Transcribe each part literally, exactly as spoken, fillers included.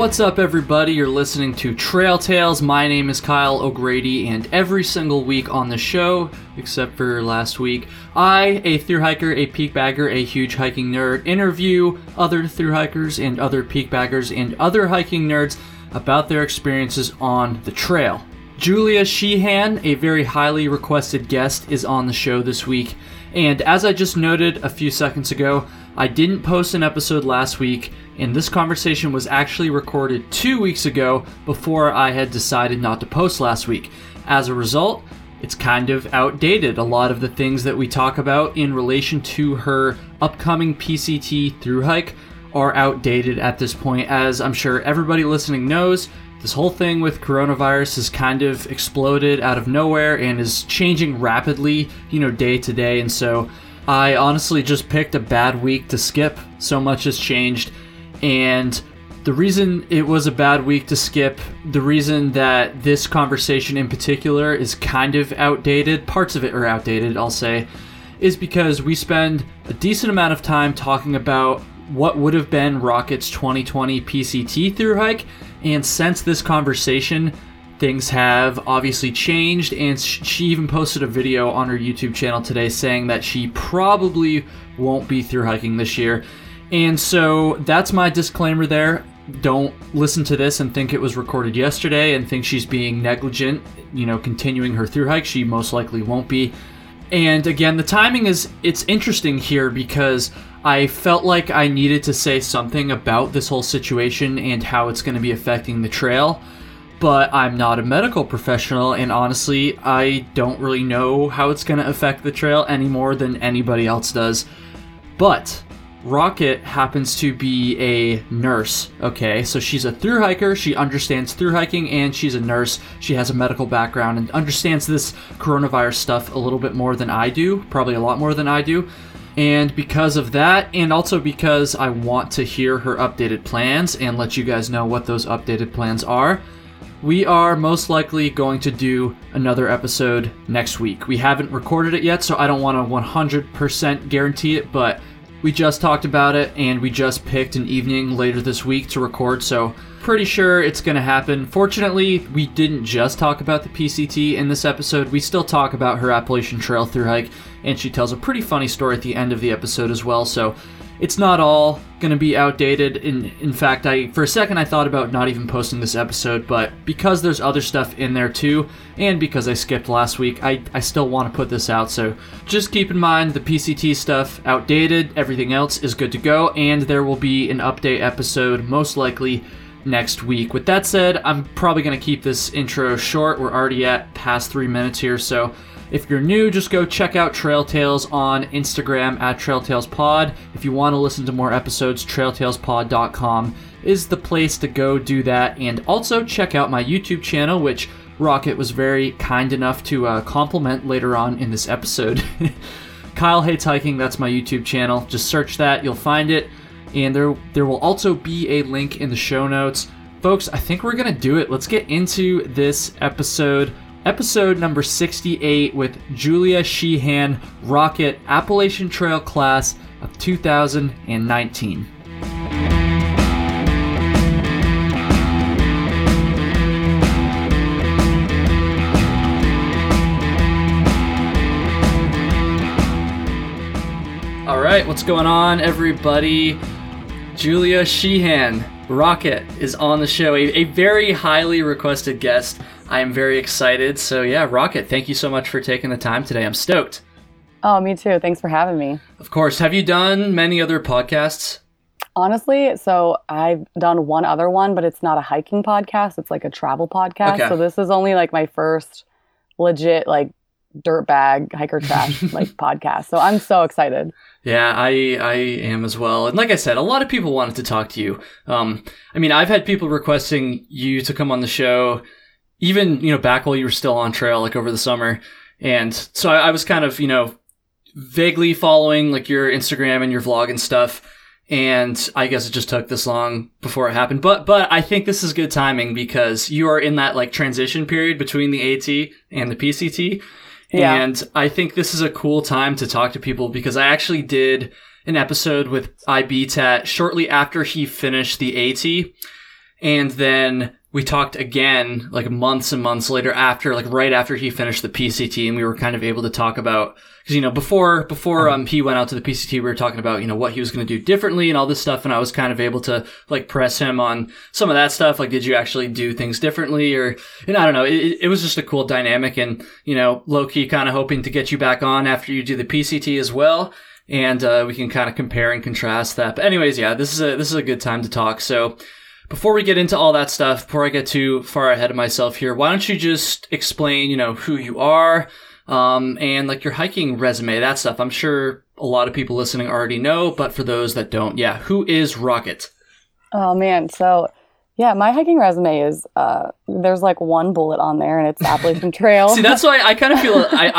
What's up, everybody? You're listening to Trail Tales. My name is Kyle O'Grady, and every single week on the show, except for last week, I, a thru-hiker, a peak-bagger, a huge hiking nerd, interview other thru-hikers and other peak-baggers and other hiking nerds about their experiences on the trail. Julia Sheehan, a very highly requested guest, is on the show this week, and as I just noted a few seconds ago, I didn't post an episode last week, and this conversation was actually recorded two weeks ago before I had decided not to post last week. As a result, it's kind of outdated, a lot of the things that we talk about in relation to her upcoming P C T thru hike are outdated at this point. As I'm sure everybody listening knows, this whole thing with coronavirus has kind of exploded out of nowhere and is changing rapidly, you know, day to day, and so I honestly just picked a bad week to skip. So much has changed, and the reason it was a bad week to skip, the reason that this conversation in particular is kind of outdated, parts of it are outdated, I'll say, is because we spend a decent amount of time talking about what would have been Rocket's twenty twenty P C T thru-hike, and since this conversation, things have obviously changed, and she even posted a video on her YouTube channel today saying that she probably won't be thru-hiking this year. And so that's my disclaimer there. Don't listen to this and think it was recorded yesterday and think she's being negligent, you know, continuing her thru-hike. She most likely won't be. And again, the timing is, it's interesting here because I felt like I needed to say something about this whole situation and how it's going to be affecting the trail. But I'm not a medical professional, and honestly, I don't really know how it's going to affect the trail any more than anybody else does. But Rocket happens to be a nurse, okay? So she's a thru-hiker, she understands thru-hiking, and she's a nurse. She has a medical background and understands this coronavirus stuff a little bit more than I do, probably a lot more than I do. And because of that, and also because I want to hear her updated plans and let you guys know what those updated plans are, we are most likely going to do another episode next week. We haven't recorded it yet, so I don't want to one hundred percent guarantee it, but we just talked about it, and we just picked an evening later this week to record, so pretty sure it's going to happen. Fortunately, we didn't just talk about the P C T in this episode. We still talk about her Appalachian Trail thru-hike, and she tells a pretty funny story at the end of the episode as well, so it's not all going to be outdated. In in fact, I for a second I thought about not even posting this episode, but because there's other stuff in there too, and because I skipped last week, I, I still want to put this out. So just keep in mind the P C T stuff, outdated, everything else is good to go, and there will be an update episode most likely next week. With that said, I'm probably going to keep this intro short. We're already at past three minutes here, so if you're new, just go check out Trail Tales on Instagram at Trail Tales Pod. If you want to listen to more episodes, trail tales pod dot com is the place to go do that. And also check out my YouTube channel, which Rocket was very kind enough to uh, compliment later on in this episode. Kyle Hates Hiking, that's my YouTube channel. Just search that, you'll find it. And there, there will also be a link in the show notes. Folks, I think we're going to do it. Let's get into this episode. Episode number sixty-eight with Julia Sheehan, Rocket, Appalachian Trail Class of two thousand nineteen. All right, what's going on, everybody? Julia Sheehan, Rocket, is on the show, a, a very highly requested guest. I am very excited. So yeah, Rocket, thank you so much for taking the time today. I'm stoked. Oh, me too. Thanks for having me. Of course. Have you done many other podcasts? Honestly, so I've done one other one, but it's not a hiking podcast. It's like a travel podcast. Okay. So this is only like my first legit like dirtbag hiker trash like podcast. So I'm so excited. Yeah, I I am as well. And like I said, a lot of people wanted to talk to you. Um, I mean, I've had people requesting you to come on the show even, you know, back while you were still on trail, like over the summer. And so I, I was kind of, you know, vaguely following like your Instagram and your vlog and stuff. And I guess it just took this long before it happened. But, but I think this is good timing because you are in that like transition period between the AT and the P C T. Yeah. And I think this is a cool time to talk to people because I actually did an episode with I B T A T shortly after he finished the AT. And then we talked again, like months and months later after, like right after he finished the P C T, and we were kind of able to talk about, because, you know, before, before um, he went out to the P C T, we were talking about, you know, what he was going to do differently and all this stuff. And I was kind of able to like press him on some of that stuff. Like, did you actually do things differently? Or, and I don't know, it, it was just a cool dynamic, and, you know, low key kind of hoping to get you back on after you do the P C T as well. And, uh, we can kind of compare and contrast that. But anyways, yeah, this is a, this is a good time to talk. So, before we get into all that stuff, before I get too far ahead of myself here, why don't you just explain, you know, who you are, um, and like your hiking resume, that stuff. I'm sure a lot of people listening already know, but for those that don't, yeah, who is Rocket? Oh man, so yeah, my hiking resume is uh, there's like one bullet on there, and it's Appalachian Trail. See, that's why I kind of feel I,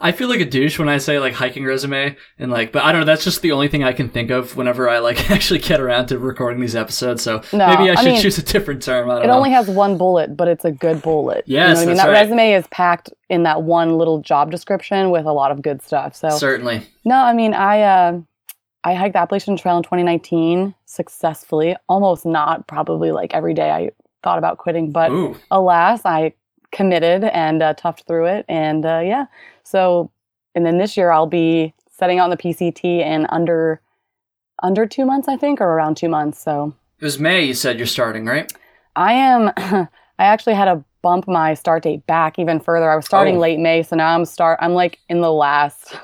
I I feel like a douche when I say like hiking resume, and like, but I don't know, that's just the only thing I can think of whenever I like actually get around to recording these episodes. So no, maybe I should I mean, choose a different term. I don't it know. Only has one bullet, but it's a good bullet. Yes, you know what that's I mean? That right. resume is packed in that one little job description with a lot of good stuff. So certainly. No, I mean I. Uh, I hiked the Appalachian Trail in twenty nineteen successfully, almost not probably like every day I thought about quitting, but Ooh. alas, I committed and uh, toughed through it. And uh, yeah, so, and then this year I'll be setting out on the P C T in under, under two months, I think, or around two months. So it was May, you said you're starting, right? I am. I actually had to bump my start date back even further. I was starting oh. late May. So now I'm start, I'm like in the last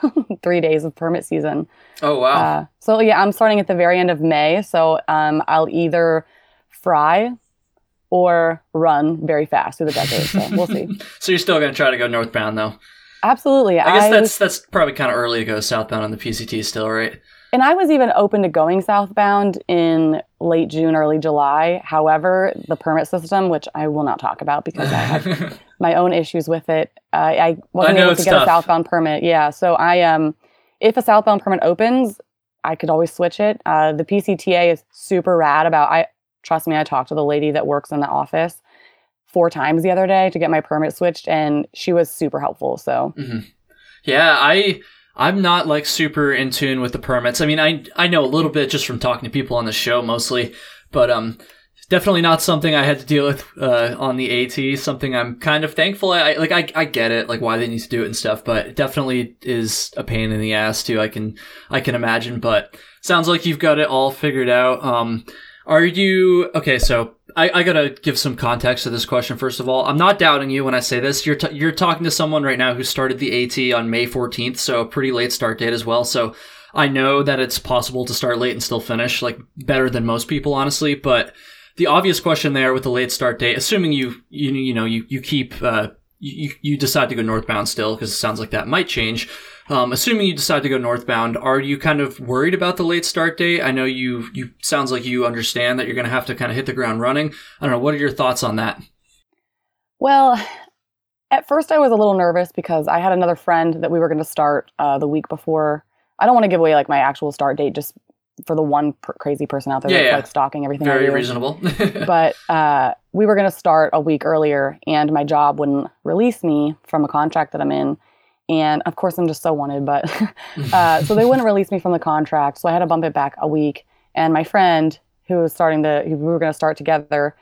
three days of permit season. Oh, wow. Uh, so, yeah, I'm starting at the very end of May. So um, I'll either fry or run very fast through the desert. So we'll see. So you're still going to try to go northbound, though? Absolutely. I guess I that's was, that's probably kind of early to go southbound on the P C T still, right? And I was even open to going southbound in late June, early July. However, the permit system, which I will not talk about because I have my own issues with it. Uh, I wasn't I able to get tough. a southbound permit. Yeah, so I... um. If a southbound permit opens, I could always switch it. Uh, the P C T A is super rad about, I trust me, I talked to the lady that works in the office four times the other day to get my permit switched, and she was super helpful. So, mm-hmm. yeah, I... I'm not like super in tune with the permits. I mean, I I know a little bit just from talking to people on the show mostly, but um, definitely not something I had to deal with uh, on the AT. Something I'm kind of thankful. I, I like I I get it, like why they need to do it and stuff, but it definitely is a pain in the ass too. I can I can imagine, but sounds like you've got it all figured out. Um, are you okay? So. I, I gotta give some context to this question. First of all, I'm not doubting you when I say this. You're t- you're talking to someone right now who started the AT on May fourteenth, so a pretty late start date as well. So I know that it's possible to start late and still finish, like better than most people, honestly. But the obvious question there with the late start date, assuming you you you know you you keep uh, you you decide to go northbound still, because it sounds like that might change. Um, assuming you decide to go northbound, are you kind of worried about the late start date? I know you, you sounds like you understand that you're going to have to kind of hit the ground running. I don't know. What are your thoughts on that? Well, at first I was a little nervous because I had another friend that we were going to start uh, the week before. I don't want to give away like my actual start date just for the one per- crazy person out there yeah, that's yeah. like stalking everything. Very reasonable. But uh, we were going to start a week earlier, and my job wouldn't release me from a contract that I'm in. And of course, I'm just so wanted, but uh, so they wouldn't release me from the contract. So I had to bump it back a week. And my friend who was starting the, who we were going to start together,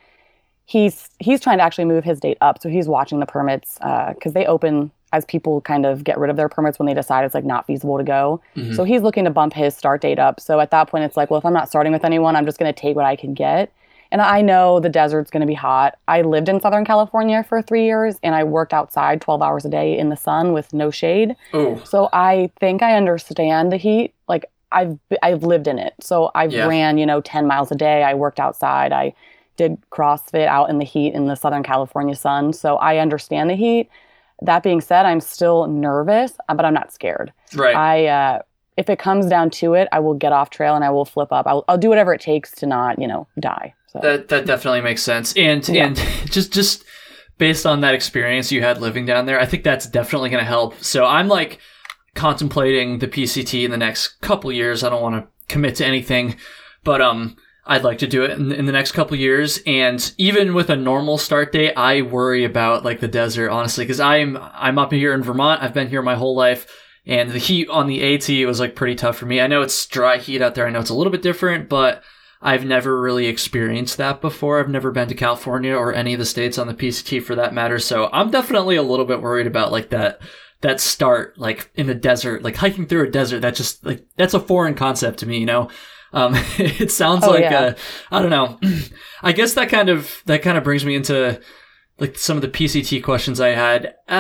he's, he's trying to actually move his date up. So he's watching the permits uh, because they open as people kind of get rid of their permits when they decide it's like not feasible to go. Mm-hmm. So he's looking to bump his start date up. So at that point, it's like, well, if I'm not starting with anyone, I'm just going to take what I can get. And I know the desert's going to be hot. I lived in Southern California for three years, and I worked outside twelve hours a day in the sun with no shade. Ooh. So I think I understand the heat. Like, I've I've lived in it. So I yeah. ran, you know, ten miles a day. I worked outside. I did CrossFit out in the heat in the Southern California sun. So I understand the heat. That being said, I'm still nervous, but I'm not scared. Right. I uh, if it comes down to it, I will get off trail and I will flip up. I'll, I'll do whatever it takes to not, you know, die. So. That that definitely makes sense. And yeah. and just, just based on that experience you had living down there, I think that's definitely going to help. So I'm like contemplating the P C T in the next couple years. I don't want to commit to anything, but um, I'd like to do it in, in the next couple years. And even with a normal start date, I worry about like the desert, honestly, because I'm, I'm up here in Vermont. I've been here my whole life. And the heat on the AT was like pretty tough for me. I know it's dry heat out there. I know it's a little bit different, but I've never really experienced that before. I've never been to California or any of the states on the P C T for that matter. So I'm definitely a little bit worried about like that, that start like in the desert, like hiking through a desert. That's just like, that's a foreign concept to me, you know? Um, it sounds oh, like, yeah. a, I don't know. I guess that kind of, that kind of brings me into like some of the P C T questions I had. Uh,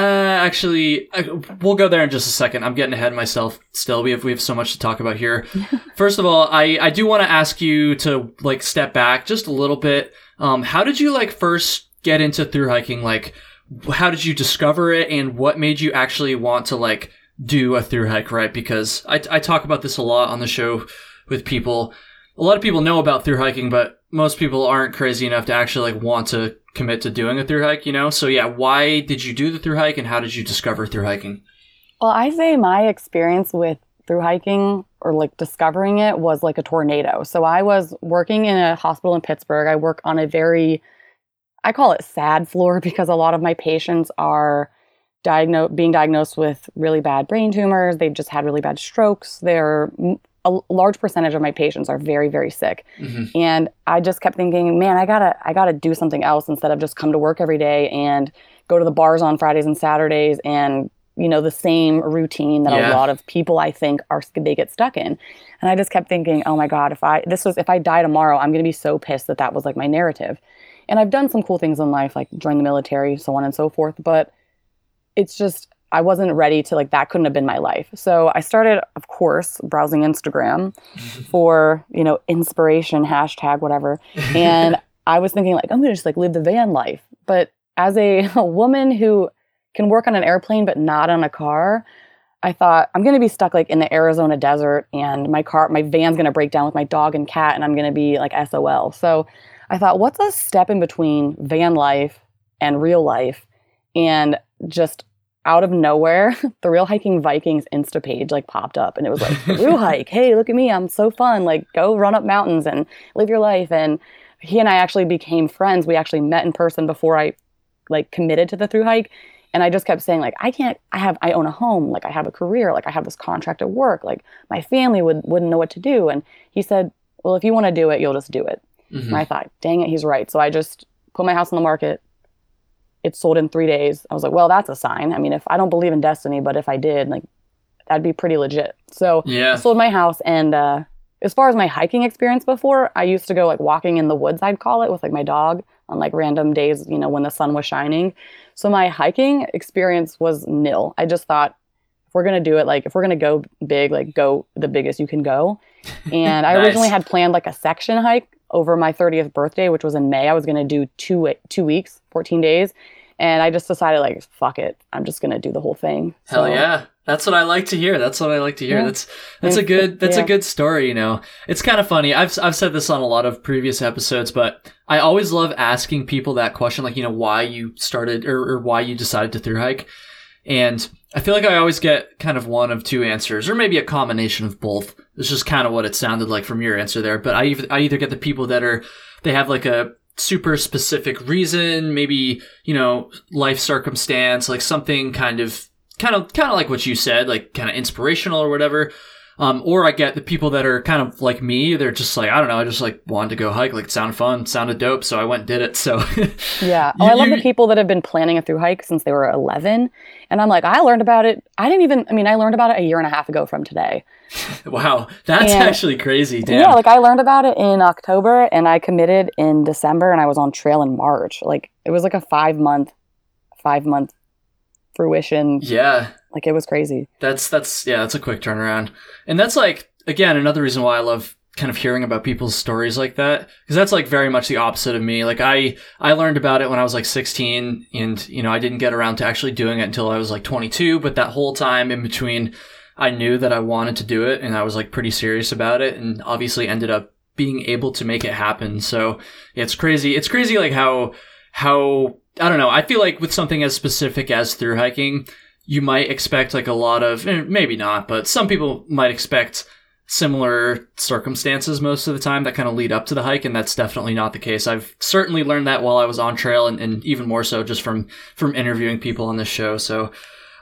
actually, I, we'll go there in just a second. I'm getting ahead of myself still. We have, we have so much to talk about here. First of all, I, I do want to ask you to like step back just a little bit. Um, how did you like first get into thru hiking? Like, how did you discover it and what made you actually want to like do a thru hike, right? Because I, I talk about this a lot on the show with people. A lot of people know about thru hiking, but most people aren't crazy enough to actually like want to commit to doing a thru hike, you know? So yeah, why did you do the thru hike and how did you discover thru hiking? Well, I say my experience with thru hiking or like discovering it was like a tornado. So I was working in a hospital in Pittsburgh. I work on a very, I call it sad floor because a lot of my patients are diagnosed, being diagnosed with really bad brain tumors. They've just had really bad strokes. They're a large percentage of my patients are very, very sick. Mm-hmm. And I just kept thinking, man, I gotta, I gotta do something else instead of just come to work every day and go to the bars on Fridays and Saturdays and, you know, the same routine that yeah. a lot of people I think are, they get stuck in. And I just kept thinking, oh my God, if I, this was, if I die tomorrow, I'm going to be so pissed that that was like my narrative. And I've done some cool things in life, like join the military, so on and so forth. But it's just, I wasn't ready to like, that couldn't have been my life. So I started, of course, browsing Instagram for, you know, inspiration, hashtag, whatever. And I was thinking like, I'm going to just like live the van life. But as a, a woman who can work on an airplane, but not on a car, I thought I'm going to be stuck like in the Arizona desert and my car, my van's going to break down with my dog and cat and I'm going to be like S O L. So I thought, what's a step in between van life and real life? And just out of nowhere, the Real Hiking Vikings Insta page like popped up and it was like, thru hike. Hey, look at me. I'm so fun. Like go run up mountains and live your life. And he and I actually became friends. We actually met in person before I like committed to the thru hike. And I just kept saying like, I can't, I have, I own a home. Like I have a career. Like I have this contract at work. Like my family would, wouldn't know what to do. And he said, well, if you want to do it, you'll just do it. Mm-hmm. And I thought, dang it, he's right. So I just put my house on the market. It sold in three days. I was like, well, that's a sign. I mean, if I don't believe in destiny, but if I did, like, that'd be pretty legit. So yeah. I sold my house. And uh, as far as my hiking experience before, I used to go like walking in the woods, I'd call it, with like my dog on like random days, you know, when the sun was shining. So my hiking experience was nil. I just thought, if we're going to do it, like if we're going to go big, like go the biggest you can go. And nice. I originally had planned like a section hike over my thirtieth birthday, which was in May. I was going to do two two weeks, fourteen days. And I just decided, like, fuck it. I'm just going to do the whole thing. So, hell yeah. That's what I like to hear. That's what I like to hear. Yeah. That's that's a good that's yeah. a good story, you know. It's kind of funny. I've I've said this on a lot of previous episodes, but I always love asking people that question, like, you know, why you started or, or why you decided to thru hike. And I feel like I always get kind of one of two answers, or maybe a combination of both. It's just kind of what it sounded like from your answer there. But I, I either get the people that are, they have like a super specific reason, maybe, you know, life circumstance, like something kind of, kind of, kind of like what you said, like kind of inspirational or whatever. Um, or I get the people that are kind of like me. They're just like, I don't know. I just like wanted to go hike. Like it sounded fun, sounded dope. So I went and did it. So yeah. Oh, you, I love you, the people that have been planning a thru hike since they were eleven. And I'm like, I learned about it. I didn't even, I mean, I learned about it a year and a half ago from today. Wow. That's and, actually crazy. Damn. Yeah. Like I learned about it in October and I committed in December and I was on trail in March. Like it was like a five month, five month fruition. Yeah. Like it was crazy. That's, that's, yeah, that's a quick turnaround. And that's like, again, another reason why I love kind of hearing about people's stories like that. Cause that's like very much the opposite of me. Like I, I learned about it when I was like sixteen and, you know, I didn't get around to actually doing it until I was like twenty-two. But that whole time in between, I knew that I wanted to do it and I was like pretty serious about it and obviously ended up being able to make it happen. So it's crazy. It's crazy. Like how, how, I don't know. I feel like with something as specific as thru hiking, you might expect like a lot of, maybe not, but some people might expect similar circumstances most of the time that kind of lead up to the hike. And that's definitely not the case. I've certainly learned that while I was on trail and, and even more so just from, from interviewing people on this show. So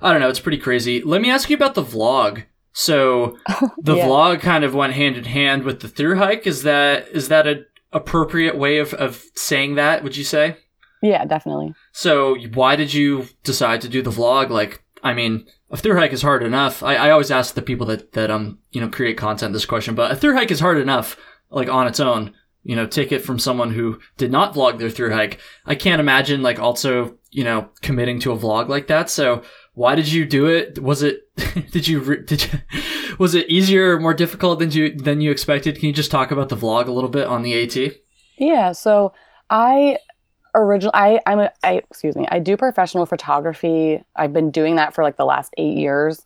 I don't know. It's pretty crazy. Let me ask you about the vlog. So the yeah. vlog kind of went hand in hand with the thru hike. Is that is that an appropriate way of, of saying that, would you say? Yeah, definitely. So why did you decide to do the vlog? Like, I mean, a thru hike is hard enough. I, I always ask the people that, that um you know create content this question, but a thru hike is hard enough, like on its own. You know, take it from someone who did not vlog their thru hike. I can't imagine like also, you know, committing to a vlog like that. So why did you do it? Was it, did you, did you, was it easier or more difficult than you, than you expected? Can you just talk about the vlog a little bit on the AT? Yeah. So I originally, I, I'm a, I, excuse me, I do professional photography. I've been doing that for like the last eight years.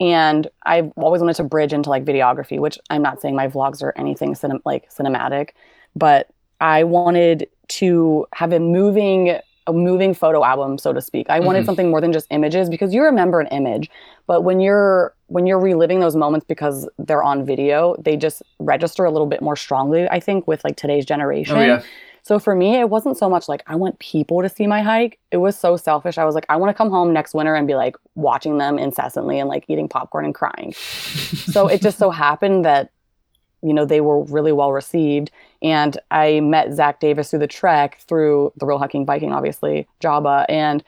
And I've always wanted to bridge into like videography, which I'm not saying my vlogs are anything cinem- like cinematic, but I wanted to have a moving, a moving photo album, so to speak. I mm-hmm. wanted something more than just images, because you remember an image, but when you're when you're reliving those moments because they're on video, they just register a little bit more strongly, I think, with like today's generation. Oh, yeah. So for me, it wasn't so much like I want people to see my hike. It was so selfish. I was like, I want to come home next winter and be like watching them incessantly and like eating popcorn and crying. So it just so happened that, you know, they were really well received. And I met Zach Davis through the Trek, through the Real Hiking Viking, obviously, Jabba. And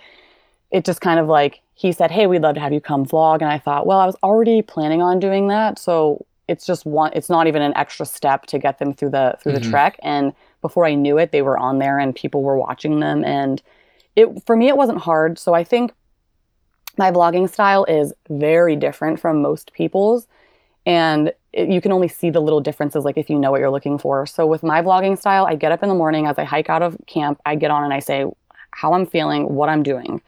it just kind of like, he said, hey, we'd love to have you come vlog. And I thought, well, I was already planning on doing that. So it's just one, it's not even an extra step to get them through the, through mm-hmm. the Trek. And before I knew it, they were on there and people were watching them. And it, for me, it wasn't hard. So I think my vlogging style is very different from most people's. And it, you can only see the little differences, like if you know what you're looking for. So with my vlogging style, I get up in the morning as I hike out of camp, I get on and I say how I'm feeling, what I'm doing,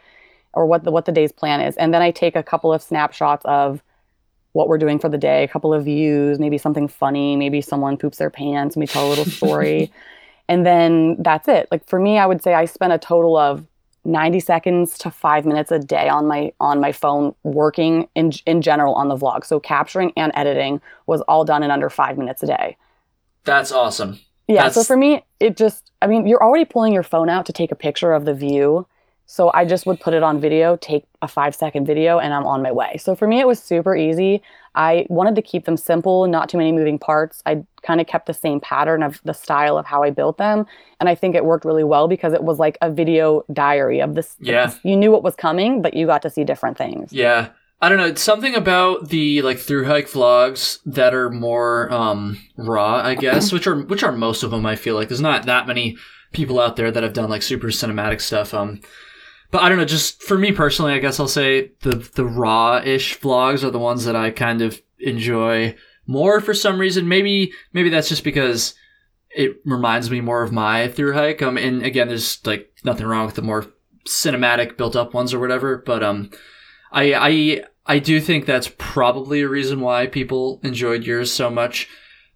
or what the, what the day's plan is. And then I take a couple of snapshots of what we're doing for the day, a couple of views, maybe something funny, maybe someone poops their pants and we tell a little story. And then that's it. Like for me, I would say I spent a total of ninety seconds to five minutes a day on my on my phone working in in general on the vlog. So capturing and editing was all done in under five minutes a day. That's awesome. Yeah. That's... So for me, it just, I mean, you're already pulling your phone out to take a picture of the view. So I just would put it on video, take a five second video, and I'm on my way. So for me, it was super easy. I wanted to keep them simple, not too many moving parts. I kind of kept the same pattern of the style of how I built them. And I think it worked really well because it was like a video diary of this. Yeah. Like, you knew what was coming, but you got to see different things. Yeah. I don't know. It's something about the like thru hike vlogs that are more um, raw, I guess, which are which are most of them, I feel like. There's not that many people out there that have done like super cinematic stuff. Um, But I don't know, just for me personally, I guess I'll say the the raw-ish vlogs are the ones that I kind of enjoy more for some reason. Maybe maybe that's just because it reminds me more of my thru hike. Um, and again, there's like nothing wrong with the more cinematic built-up ones or whatever. But um, I I I do think that's probably a reason why people enjoyed yours so much.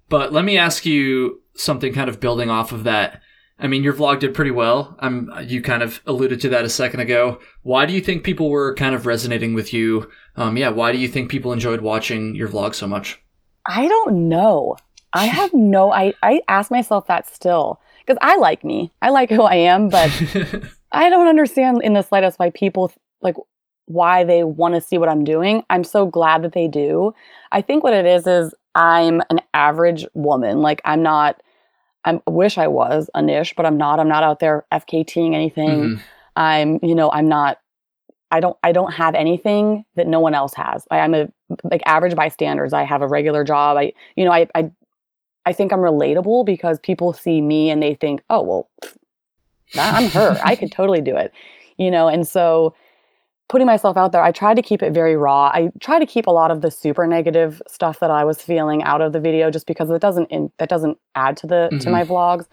But let me ask you something kind of building off of that. I mean, your vlog did pretty well. I'm, you kind of alluded to that a second ago. Why do you think people were kind of resonating with you? Um, yeah, why do you think people enjoyed watching your vlog so much? I don't know. I have no... I, I ask myself that still. Because I like me. I like who I am, but I don't understand in the slightest why people... like why they want to see what I'm doing. I'm so glad that they do. I think what it is is I'm an average woman. Like, I'm not... I wish I was a niche, but I'm not. I'm not out there F K T-ing anything. Mm-hmm. I'm, you know, I'm not, I don't, I don't have anything that no one else has. I, I'm a, like, average by standards. I have a regular job. I, you know, I, I, I think I'm relatable because people see me and they think, oh, well, I'm her. I could totally do it, you know? And so putting myself out there, I tried to keep it very raw. I try to keep a lot of the super negative stuff that I was feeling out of the video, just because it doesn't in, that doesn't add to the mm-hmm. to my vlogs.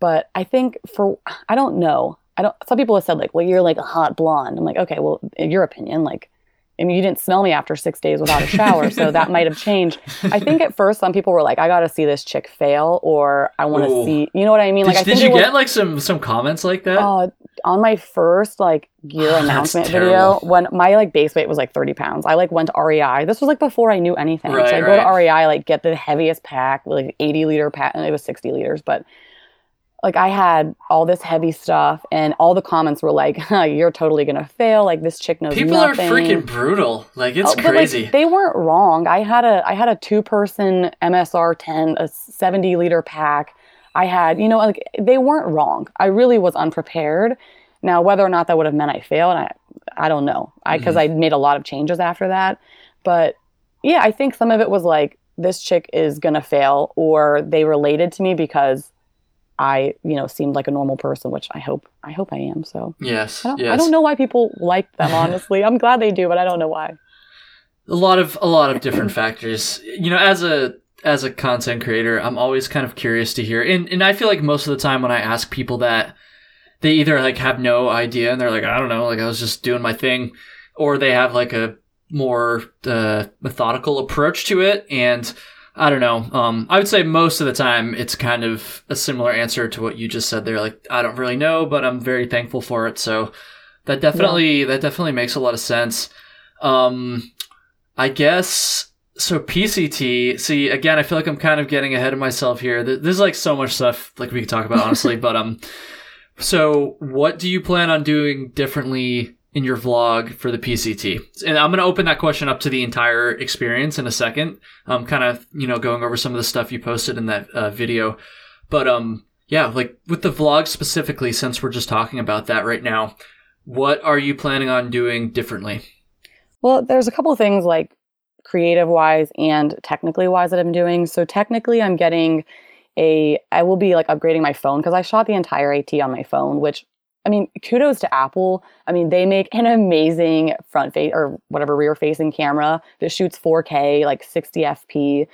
But I think for I don't know. I don't. Some people have said like, "Well, you're like a hot blonde." I'm like, okay, well, your opinion. Like, I mean, you didn't smell me after six days without a shower, so that might have changed. I think at first some people were like, "I got to see this chick fail," or "I want to see," you know what I mean? Did, like, I did think you was, get like some some comments like that? Uh, On my first like gear oh, announcement video, when my like base weight was like thirty pounds, I like went to R E I. This was like before I knew anything. Right, so I right. go to R E I, like get the heaviest pack, like eighty liter pack, and it was sixty liters. But like I had all this heavy stuff and all the comments were like, huh, you're totally going to fail. Like this chick knows People nothing. People are freaking brutal. Like it's oh, crazy. Like, they weren't wrong. I had a, I had a two person M S R ten, a seventy liter pack. I had, you know, like they weren't wrong. I really was unprepared. Now, whether or not that would have meant I failed, I, I don't know. I, mm-hmm. cause I made a lot of changes after that, but yeah, I think some of it was like, this chick is going to fail, or they related to me because I, you know, seemed like a normal person, which I hope, I hope I am. So yes, I don't, yes. I don't know why people like them, honestly. I'm glad they do, but I don't know why. A lot of, a lot of different factors, you know, as a, as a content creator, I'm always kind of curious to hear. And, and I feel like most of the time when I ask people that, they either like have no idea and they're like, I don't know, like I was just doing my thing, or they have like a more uh, methodical approach to it. And I don't know. Um, I would say most of the time it's kind of a similar answer to what you just said there. Like, I don't really know, but I'm very thankful for it. So that definitely, yeah. that definitely makes a lot of sense. Um, I guess. So P C T, see, again, I feel like I'm kind of getting ahead of myself here. There's like so much stuff like we could talk about, honestly, but, um, so what do you plan on doing differently in your vlog for the P C T? And I'm going to open that question up to the entire experience in a second. I'm kind of, you know, going over some of the stuff you posted in that uh, video, but, um, yeah, like with the vlog specifically, since we're just talking about that right now, what are you planning on doing differently? Well, there's a couple of things like creative wise and technically wise that I'm doing. So technically I'm getting a, I will be like upgrading my phone because I shot the entire AT on my phone, which I mean, kudos to Apple. I mean, they make an amazing front face or whatever rear facing camera that shoots four K, like sixty F P,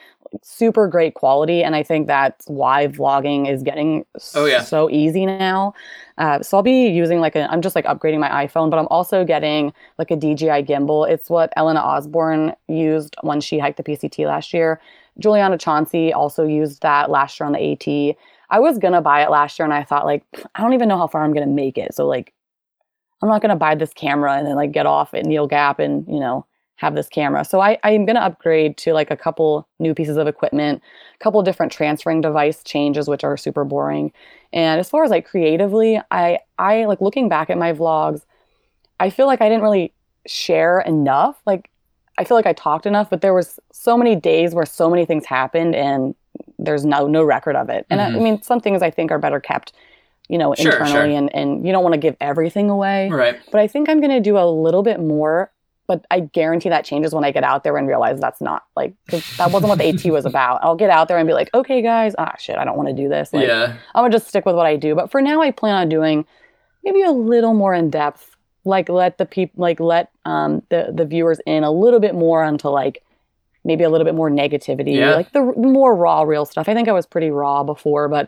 super great quality. And I think that's why vlogging is getting oh, yeah. so easy now. Uh, so I'll be using like an, I'm just like upgrading my iPhone, but I'm also getting like a D J I gimbal. It's what Elena Osborne used when she hiked the P C T last year. Juliana Chauncey also used that last year on the A T. I was going to buy it last year and I thought like, I don't even know how far I'm going to make it. So like, I'm not going to buy this camera and then like get off at Neil Gap and, you know, have this camera. So I am going to upgrade to like a couple new pieces of equipment, a couple different transferring device changes, which are super boring. And as far as like creatively, I, I like looking back at my vlogs, I feel like I didn't really share enough. Like, I feel like I talked enough, but there was so many days where so many things happened and there's no no record of it. And mm-hmm. I, I mean, some things I think are better kept, you know, sure, internally sure. And, and you don't want to give everything away. Right. But I think I'm going to do a little bit more, but I guarantee that changes when I get out there and realize that's not like, cause that wasn't what the AT was about. I'll get out there and be like, okay guys, ah, shit, I don't want to do this. Like, yeah. I'm going to just stick with what I do. But for now I plan on doing maybe a little more in depth, like let the people, like let um, the, the viewers in a little bit more onto like, maybe a little bit more negativity, yeah. like the more raw, real stuff. I think I was pretty raw before, but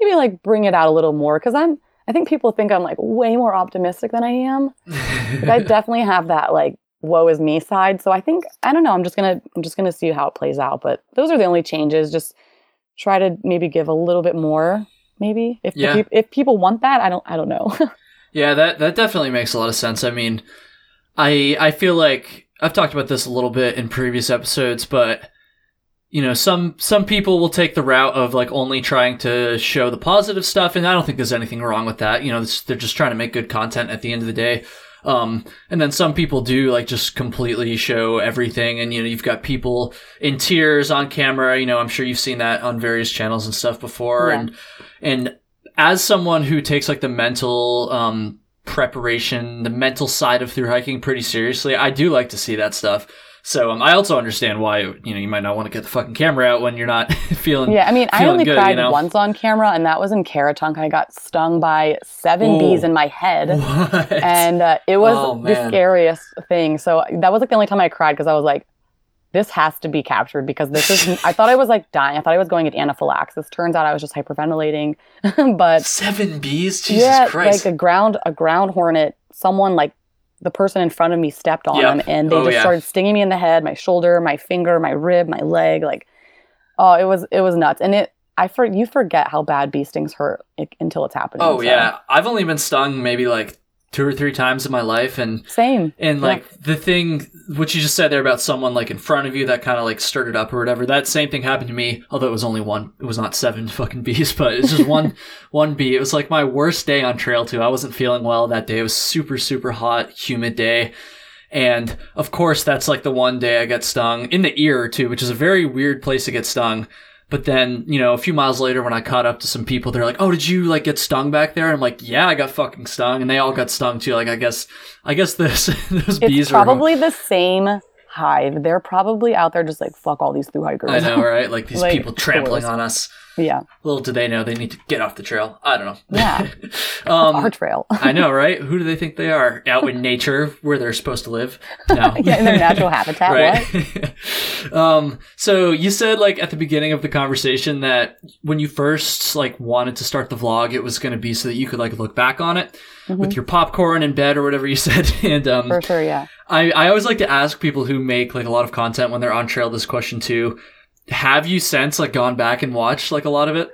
maybe like bring it out a little more. Cause I'm, I think people think I'm like way more optimistic than I am. Like I definitely have that like, woe is me side. So I think, I don't know. I'm just going to, I'm just going to see how it plays out, but those are the only changes. Just try to maybe give a little bit more, maybe if, yeah. if, if people want that, I don't, I don't know. yeah. That, that definitely makes a lot of sense. I mean, I, I feel like, I've talked about this a little bit in previous episodes, but you know, some, some people will take the route of like only trying to show the positive stuff. And I don't think there's anything wrong with that. You know, they're just trying to make good content at the end of the day. Um, and then some people do like just completely show everything. And, you know, you've got people in tears on camera. You know, I'm sure you've seen that on various channels and stuff before. Yeah. And, and as someone who takes like the mental, um, preparation, the mental side of through hiking pretty seriously, I do like to see that stuff. So um, I also understand why, you know, you might not want to get the fucking camera out when you're not feeling Yeah, I mean, I only good, cried you know? once on camera, and that was in Caratunk. I got stung by seven Ooh, bees in my head. What? And uh, it was oh, the scariest thing. So that was like the only time I cried because I was like, this has to be captured because this is, I thought I was like dying. I thought I was going into anaphylaxis. Turns out I was just hyperventilating, but. Seven bees? Jesus yeah, Christ. Like a ground, a ground hornet, someone like the person in front of me stepped on yep. them and they oh, just yeah. started stinging me in the head, my shoulder, my finger, my rib, my leg. Like, oh, it was, it was nuts. And it, I for, you forget how bad bee stings hurt it, until it's happening. Oh so. yeah. I've only been stung maybe like two or three times in my life. And same. And like yeah. the thing, what you just said there about someone like in front of you that kind of like stirred it up or whatever, that same thing happened to me, although it was only one, it was not seven fucking bees, but it's just one, one bee. It was like my worst day on trail too. I wasn't feeling well that day. It was super, super hot, humid day. And of course, that's like the one day I got stung in the ear too, which is a very weird place to get stung. But then, you know, a few miles later when I caught up to some people, they're like, oh, did you like get stung back there? And I'm like, yeah, I got fucking stung. And they all got stung too. Like, I guess, I guess this, those bees it's probably are probably the same hive. They're probably out there just like, fuck all these thru hikers. I know, right? Like these like, people trampling on us. Yeah. Little do they know they need to get off the trail. I don't know. Yeah. um, our trail. I know, right? Who do they think they are? Out in nature where they're supposed to live? No. Yeah, in their natural habitat, right? What? um, so you said like at the beginning of the conversation that when you first like wanted to start the vlog, it was going to be so that you could like look back on it mm-hmm. with your popcorn in bed or whatever you said. and um, For sure, yeah. I, I always like to ask people who make like a lot of content when they're on trail this question too. Have you since like gone back and watched like a lot of it?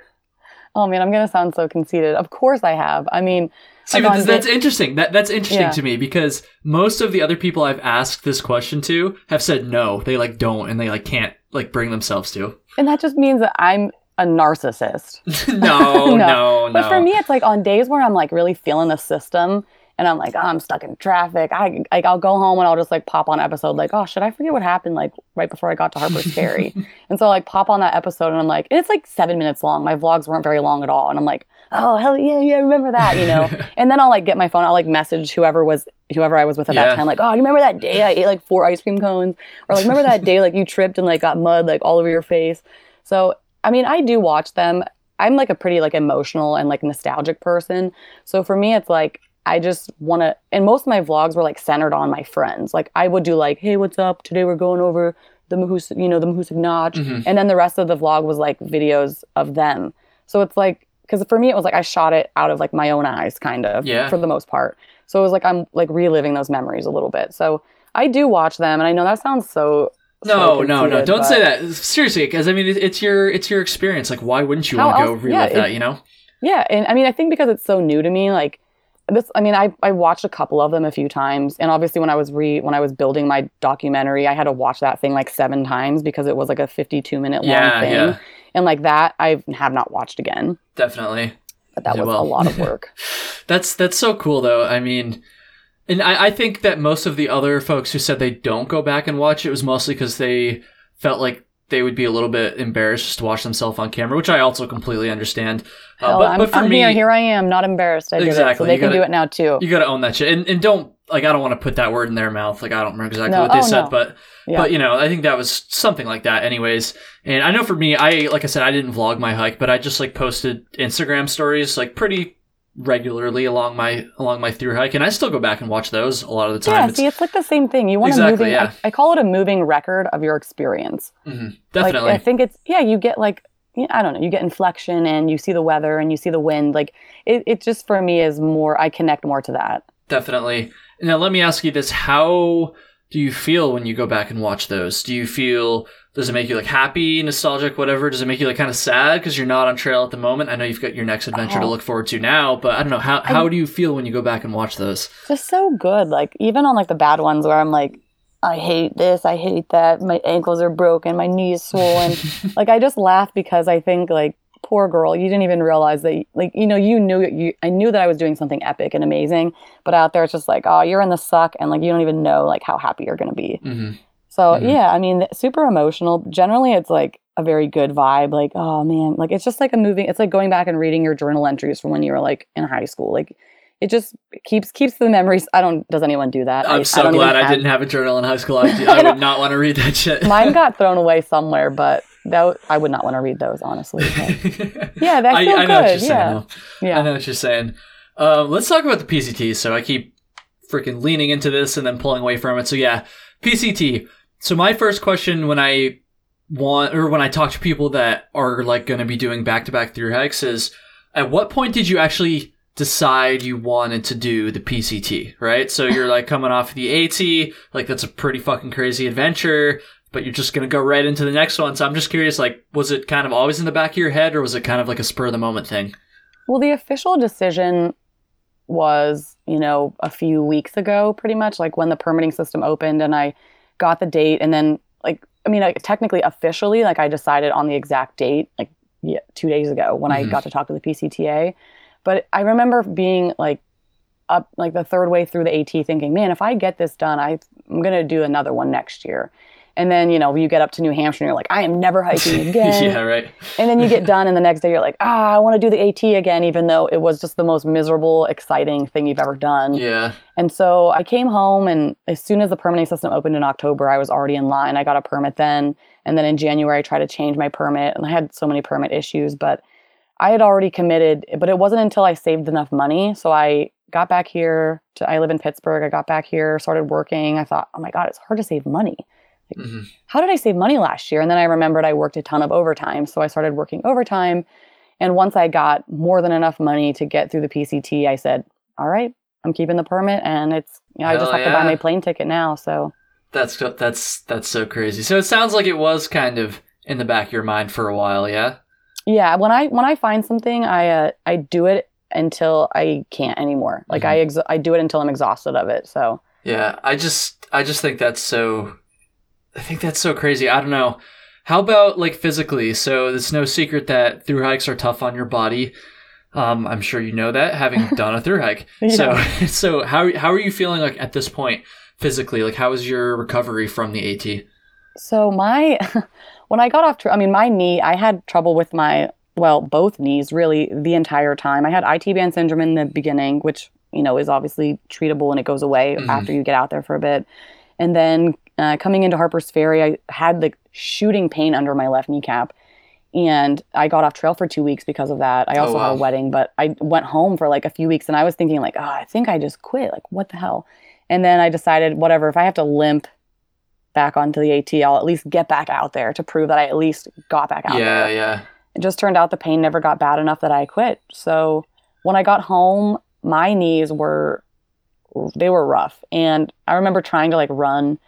Oh man, I'm gonna sound so conceited. Of course I have. I mean, see, like but that's bit- interesting. That that's interesting yeah. to me because most of the other people I've asked this question to have said no. They like don't and they like can't like bring themselves to. And that just means that I'm a narcissist. no, no, no, no. But for me, it's like on days where I'm like really feeling the system. And I'm like, oh, I'm stuck in traffic. I, like, I'll go home and I'll just, like, pop on an episode. Like, oh, should I forget what happened, like, right before I got to Harper's Ferry? And so, like, pop on that episode and I'm like, and it's, like, seven minutes long. My vlogs weren't very long at all. And I'm like, oh, hell yeah, yeah, I remember that, you know? And then I'll, like, get my phone. I'll, like, message whoever was, whoever I was with at yeah. that time. Like, oh, do you remember that day I ate, like, four ice cream cones? Or, like, remember that day, like, you tripped and, like, got mud, like, all over your face? So, I mean, I do watch them. I'm, like, a pretty, like, emotional and, like, nostalgic person. So, for me, it's, like, I just want to, and most of my vlogs were like centered on my friends. Like I would do like, hey, what's up? Today we're going over the Mahoosuc, you know, the Mahoosuc Notch. Mm-hmm. And then the rest of the vlog was like videos of them. So it's like, because for me, it was like I shot it out of like my own eyes kind of yeah. for the most part. So it was like, I'm like reliving those memories a little bit. So I do watch them. And I know that sounds so... No, so no, no! Don't but... say that. Seriously, because I mean, it's your it's your experience. Like, why wouldn't you want to go relive yeah, that, it, you know? Yeah. And I mean, I think because it's so new to me, like, This, I mean, I, I watched a couple of them a few times, and obviously when I was re when I was building my documentary, I had to watch that thing like seven times because it was like a fifty-two minute long yeah, thing, yeah. and like that I have not watched again. Definitely, but that yeah, was well. a lot of work. that's that's so cool though. I mean, and I, I think that most of the other folks who said they don't go back and watch it was mostly because they felt like they would be a little bit embarrassed just to watch themselves on camera, which I also completely understand. Uh, Hell, but, I'm, but for I'm me, here, here I am, not embarrassed. I exactly, did it, so they gotta, can do it now too. You got to own that shit, and and don't like I don't want to put that word in their mouth. Like I don't remember exactly no, what they oh, said, no. but yeah. but you know I think that was something like that, anyways. And I know for me, I like I said I didn't vlog my hike, but I just like posted Instagram stories like pretty regularly along my along my thru hike, and I still go back and watch those a lot of the time. Yeah, it's, see, it's like the same thing. You want exactly, a moving. Yeah. I, I call it a moving record of your experience. Mm-hmm. Definitely, like, I think it's yeah. You get like I don't know. You get inflection, and you see the weather, and you see the wind. Like it, it just for me is more. I connect more to that. Definitely. Now let me ask you this: how do you feel when you go back and watch those? Do you feel? Does it make you like happy, nostalgic, whatever? Does it make you like kind of sad because you're not on trail at the moment? I know you've got your next adventure oh. to look forward to now, but I don't know. How how I, do you feel when you go back and watch those? Just so good. Like even on like the bad ones where I'm like, I hate this. I hate that. My ankles are broken. My knee is swollen. Like I just laugh because I think like, poor girl, you didn't even realize that, like, you know, you knew, you, I knew that I was doing something epic and amazing, but out there it's just like, oh, you're in the suck and like, you don't even know like how happy you're going to be. Mm-hmm. So, mm-hmm. yeah, I mean, super emotional. Generally, it's, like, a very good vibe. Like, oh, man. Like, it's just, like, a moving – it's, like, going back and reading your journal entries from when you were, like, in high school. Like, it just keeps keeps the memories. I don't – does anyone do that? I'm I, so I glad I have, didn't have a journal in high school. I, I would not want to read that shit. Mine got thrown away somewhere, but that I would not want to read those, honestly. But, yeah, that's I, so I know good. What you're yeah. saying. Yeah. I know what you're saying. Um, let's talk about the P C T. So I keep freaking leaning into this and then pulling away from it. So, yeah, P C T. So my first question when I want or when I talk to people that are like going to be doing back-to-back thru hikes is at what point did you actually decide you wanted to do the P C T, right? So you're like coming off the AT, like that's a pretty fucking crazy adventure, but you're just going to go right into the next one. So I'm just curious, like, was it kind of always in the back of your head or was it kind of like a spur of the moment thing? Well, the official decision was, you know, a few weeks ago, pretty much, like when the permitting system opened and I got the date. And then, like, I mean, like, technically, officially, like I decided on the exact date, like yeah, two days ago when mm-hmm. I got to talk to the P C T A. But I remember being like up like the third way through the AT thinking, man, if I get this done, I, I'm going to do another one next year. And then, you know, you get up to New Hampshire and you're like, I am never hiking again. Yeah, right. And then you get done and the next day you're like, ah, I want to do the AT again, even though it was just the most miserable, exciting thing you've ever done. Yeah. And so I came home, and as soon as the permitting system opened in October, I was already in line. I got a permit then. And then in January, I tried to change my permit, and I had so many permit issues, but I had already committed. But it wasn't until I saved enough money. So I got back here to, I live in Pittsburgh. I got back here, started working. I thought, oh my God, it's hard to save money. Like, mm-hmm. How did I save money last year? And then I remembered I worked a ton of overtime. So I started working overtime. And once I got more than enough money to get through the P C T, I said, all right, I'm keeping the permit. And it's, you know, I just have yeah. to buy my plane ticket now. So that's, that's, that's so crazy. So it sounds like it was kind of in the back of your mind for a while. Yeah. Yeah. When I, when I find something, I, uh, I do it until I can't anymore. Like mm-hmm. I, ex- I do it until I'm exhausted of it. So yeah, I just, I just think that's so I think that's so crazy. I don't know. How about like physically? So it's no secret that thru hikes are tough on your body. Um, I'm sure you know that, having done a thru hike. So, so how how are you feeling like at this point physically? Like, how is your recovery from the AT? So my when I got off, tr- I mean, my knee. I had trouble with my well, both knees really the entire time. I had I T band syndrome in the beginning, which you know is obviously treatable and it goes away mm-hmm. after you get out there for a bit, and then. Uh, coming into Harper's Ferry, I had like shooting pain under my left kneecap, and I got off trail for two weeks because of that. I also oh, wow. had a wedding, but I went home for like a few weeks, and I was thinking like, oh, I think I just quit. Like, what the hell? And then I decided, whatever, if I have to limp back onto the AT, I'll at least get back out there to prove that I at least got back out yeah, there. Yeah, yeah. It just turned out the pain never got bad enough that I quit. So when I got home, my knees were, they were rough. And I remember trying to like run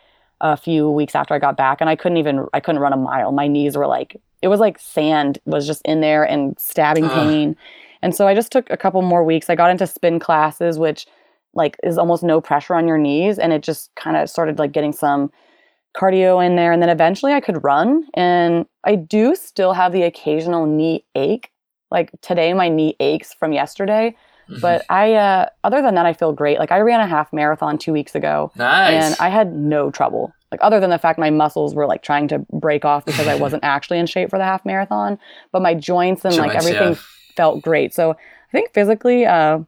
a few weeks after I got back, and I couldn't even, I couldn't run a mile. My knees were like, it was like sand was just in there and stabbing pain. And so I just took a couple more weeks. I got into spin classes, which like is almost no pressure on your knees. And it just kind of started like getting some cardio in there. And then eventually I could run, and I do still have the occasional knee ache. Like today, my knee aches from yesterday. But I, uh, other than that, I feel great. Like I ran a half marathon two weeks ago. Nice. And I had no trouble. Like other than the fact my muscles were like trying to break off because I wasn't actually in shape for the half marathon, but my joints and joints, like everything yeah. felt great. So I think physically, uh,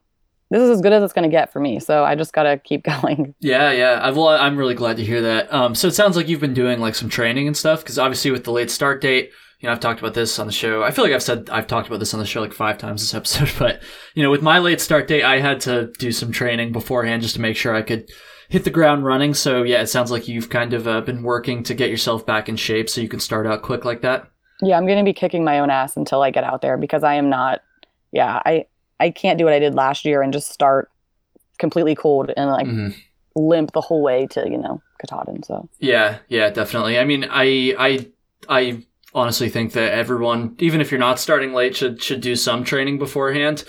this is as good as it's going to get for me. So I just got to keep going. Yeah. Yeah. I've, well, I'm really glad to hear that. Um, so it sounds like you've been doing like some training and stuff, because obviously with the late start date, you know, I've talked about this on the show. I feel like I've said, I've talked about this on the show like five times this episode, but you know, with my late start date, I had to do some training beforehand just to make sure I could hit the ground running. So yeah, it sounds like you've kind of uh, been working to get yourself back in shape so you can start out quick like that. Yeah. I'm going to be kicking my own ass until I get out there, because I am not, yeah, I, I can't do what I did last year and just start completely cold and like mm-hmm. limp the whole way to, you know, Katahdin. So yeah, yeah, definitely. I mean, I, I, I, honestly think that everyone, even if you're not starting late, should should do some training beforehand.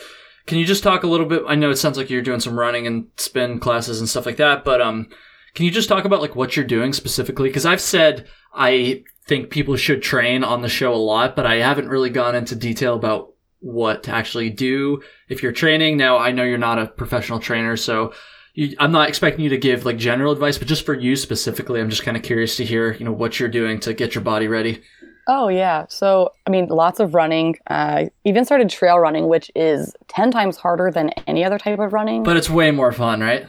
Can you just talk a little bit? I know it sounds like you're doing some running and spin classes and stuff like that, but um, can you just talk about like what you're doing specifically? Because I've said I think people should train on the show a lot, but I haven't really gone into detail about what to actually do if you're training. Now, I know you're not a professional trainer, so you, I'm not expecting you to give like general advice, but just for you specifically, I'm just kind of curious to hear, you know, what you're doing to get your body ready. Oh, yeah. So, I mean, lots of running. I uh, even started trail running, which is ten times harder than any other type of running. But it's way more fun, right?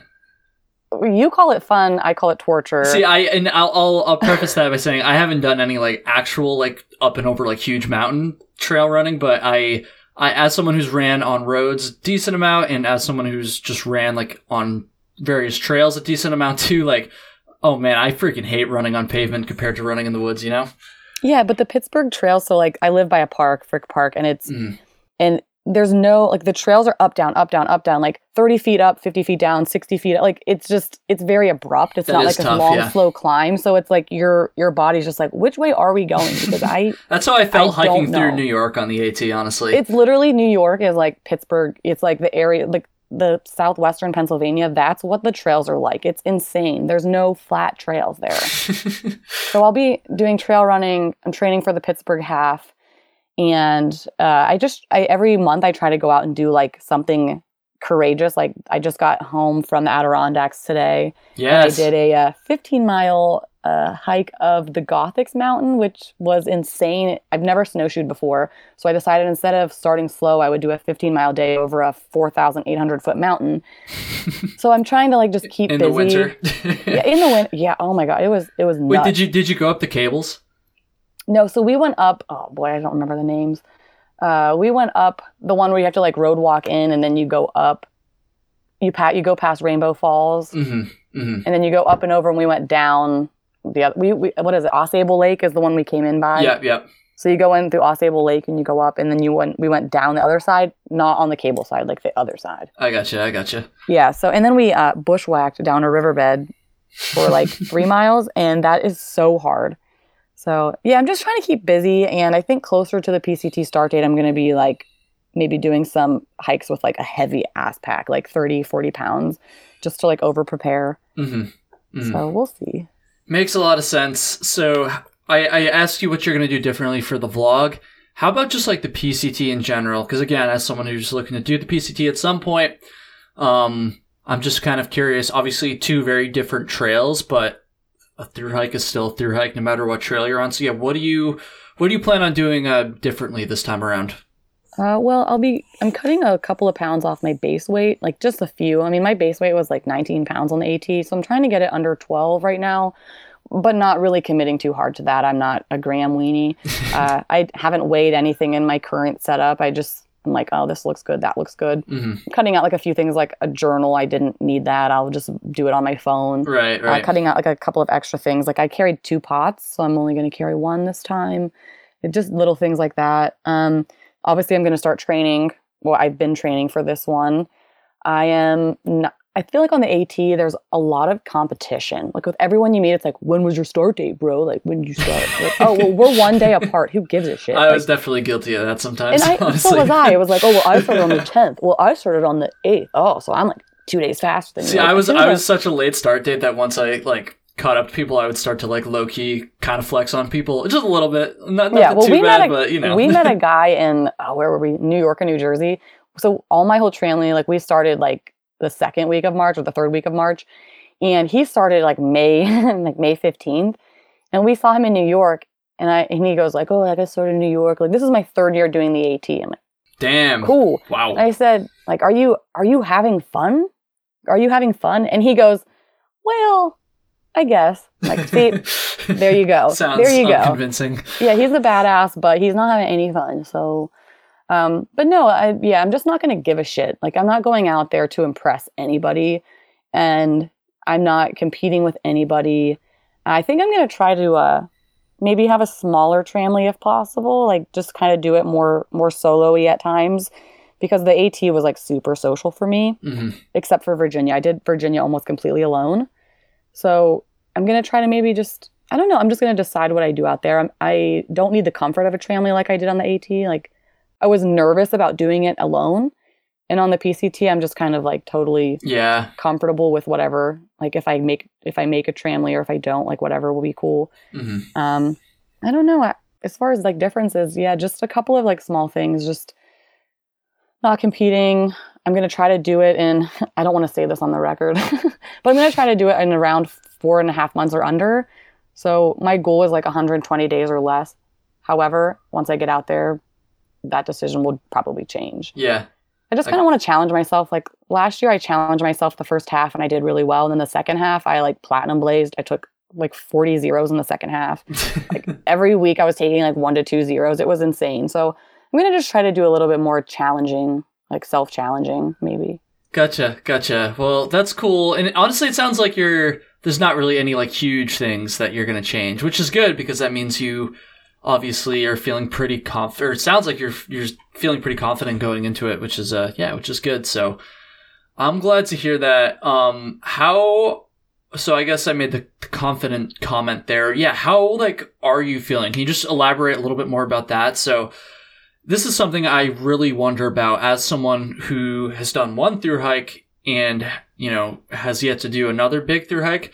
You call it fun. I call it torture. See, I, and I'll, I'll, I'll preface that by saying I haven't done any like actual, like up and over, like huge mountain trail running. But I, I, as someone who's ran on roads a decent amount, and as someone who's just ran like on various trails a decent amount too, like, oh man, I freaking hate running on pavement compared to running in the woods, you know? Yeah, but the Pittsburgh trail, so like I live by a park, Frick Park, and it's, mm. and there's no, like the trails are up, down, up, down, up, down, like thirty feet up, fifty feet down, sixty feet up. Like it's just, it's very abrupt. It's that not like tough, a long, yeah. slow climb. So it's like your, your body's just like, which way are we going? Because I, that's how I felt I hiking through New York on the AT, honestly. It's literally New York is like Pittsburgh. It's like the area, like the southwestern Pennsylvania, that's what the trails are like. It's insane. There's no flat trails there. So I'll be doing trail running. I'm training for the Pittsburgh half. And uh, I just, I, every month I try to go out and do like something courageous. Like I just got home from the Adirondacks today. Yes. I did a uh, fifteen mile uh, hike of the Gothics mountain, which was insane. I've never snowshoed before. So I decided instead of starting slow, I would do a fifteen mile day over a four thousand eight hundred foot mountain. So I'm trying to like just keep in busy. In the winter. Yeah, in the winter. Yeah. Oh my God. It was, it was nuts. Wait, did you, did you go up the cables? No. So we went up, oh boy, I don't remember the names. Uh, we went up the one where you have to like road walk in and then you go up, you pat, you go past Rainbow Falls, mm-hmm, mm-hmm. and then you go up and over, and we went down the other, we, we, what is it? Ausable Lake is the one we came in by. Yep. Yep. So you go in through Ausable Lake and you go up, and then you went, we went down the other side, not on the cable side, like the other side. I gotcha. I gotcha. Yeah. So, and then we, uh, bushwhacked down a riverbed for like three miles, and that is so hard. So, yeah, I'm just trying to keep busy, and I think closer to the P C T start date, I'm going to be, like, maybe doing some hikes with, like, a heavy ass pack, like thirty, forty pounds, just to, like, over-prepare. Mm-hmm. Mm-hmm. So we'll see. Makes a lot of sense. So I, I asked you what you're going to do differently for the vlog. How about just, like, the P C T in general? Because, again, as someone who's looking to do the P C T at some point, um, I'm just kind of curious. Obviously, two very different trails, but a through hike is still a through hike no matter what trail you're on. So yeah, what do you what do you plan on doing uh, differently this time around? Uh, well, I'll be I'm cutting a couple of pounds off my base weight, like just a few. I mean, my base weight was like nineteen pounds on the AT, so I'm trying to get it under twelve right now, but not really committing too hard to that. I'm not a gram weenie. uh, I haven't weighed anything in my current setup. I just I'm like, oh, this looks good, that looks good. Mm-hmm. Cutting out like a few things, like a journal. I didn't need that. I'll just do it on my phone. Right, right. Uh, cutting out like a couple of extra things. Like I carried two pots, so I'm only going to carry one this time. It, just little things like that. Um, obviously, I'm going to start training. Well, I've been training for this one. I am not, I feel like on the AT, there's a lot of competition. Like with everyone you meet, it's like, when was your start date, bro? Like, when did you start? Like, oh, well, we're one day apart. Who gives a shit? I like, was definitely guilty of that sometimes. And I, honestly. So was I. It was like, oh, well, I started on the tenth. Well, I started on the eighth. Oh, so I'm like two days faster than you. See, like, I was, I was such a late start date that once I like caught up to people, I would start to like low key kind of flex on people just a little bit. Not, yeah, nothing well, too bad, a, but you know. We met a guy in, oh, where were we? New York or New Jersey. So all my whole family, like we started like, the second week of March or the third week of March. And he started like May, like May fifteenth. And we saw him in New York and I, and he goes like, oh, I guess sort of New York. Like this is my third year doing the AT. I'm like, damn. Cool. Wow. And I said like, are you, are you having fun? Are you having fun? And he goes, well, I guess. I'm like, see, there you go. Sounds there you go. Convincing. Yeah. He's a badass, but he's not having any fun. So Um, but no, I, yeah, I'm just not going to give a shit. Like I'm not going out there to impress anybody and I'm not competing with anybody. I think I'm going to try to, uh, maybe have a smaller tramley if possible, like just kind of do it more, more solo-y at times because the AT was like super social for me, mm-hmm. except for Virginia. I did Virginia almost completely alone. So I'm going to try to maybe just, I don't know. I'm just going to decide what I do out there. I'm, I don't need the comfort of a tramley like I did on the AT. Like, I was nervous about doing it alone. And on the P C T, I'm just kind of like totally yeah. comfortable with whatever. Like if I make if I make a tramley or if I don't, like whatever will be cool. Mm-hmm. Um, I don't know. I, as far as like differences, yeah, just a couple of like small things. Just not competing. I'm going to try to do it in, I don't want to say this on the record, but I'm going to try to do it in around four and a half months or under. So my goal is like one hundred twenty days or less. However, once I get out there, that decision will probably change. Yeah. I just kind of want to challenge myself. Like last year I challenged myself the first half and I did really well. And then the second half I like platinum blazed. I took like forty zeros in the second half. Like every week I was taking like one to two zeros. It was insane. So I'm going to just try to do a little bit more challenging, like self-challenging maybe. Gotcha. Gotcha. Well, that's cool. And honestly, it sounds like you're, there's not really any like huge things that you're going to change, which is good because that means you obviously you're feeling pretty conf- or it sounds like you're you're feeling pretty confident going into it, which is uh yeah, which is good. So I'm glad to hear that. Um how so I guess I made the confident comment there. Yeah, how like are you feeling? Can you just elaborate a little bit more about that? So This is something I really wonder about as someone who has done one through hike and, you know, has yet to do another big through hike.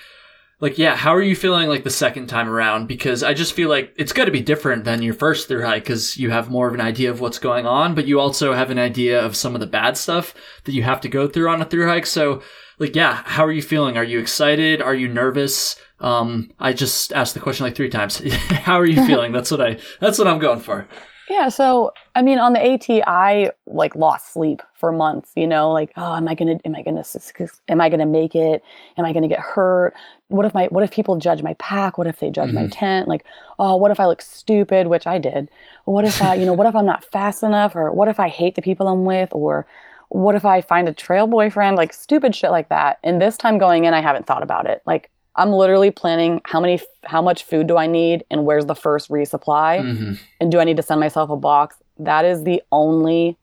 Like, yeah, how are you feeling like the second time around? Because I just feel like it's got to be different than your first through hike because you have more of an idea of what's going on, but you also have an idea of some of the bad stuff that you have to go through on a through hike. So, like, yeah, how are you feeling? Are you excited? Are you nervous? Um, I just asked the question like three times. How are you feeling? That's what I, that's what I'm going for. Yeah. So, I mean, on the AT, I like lost sleep for months, you know, like, oh, am I going to, am I going to, am I going to make it? Am I going to get hurt? What if my, what if people judge my pack? What if they judge mm-hmm. my tent? Like, oh, what if I look stupid, which I did? What if I, you know, what if I'm not fast enough? Or what if I hate the people I'm with? Or what if I find a trail boyfriend? Like stupid shit like that. And this time going in, I haven't thought about it. Like, I'm literally planning how many, how much food do I need and where's the first resupply mm-hmm. and do I need to send myself a box? That is the only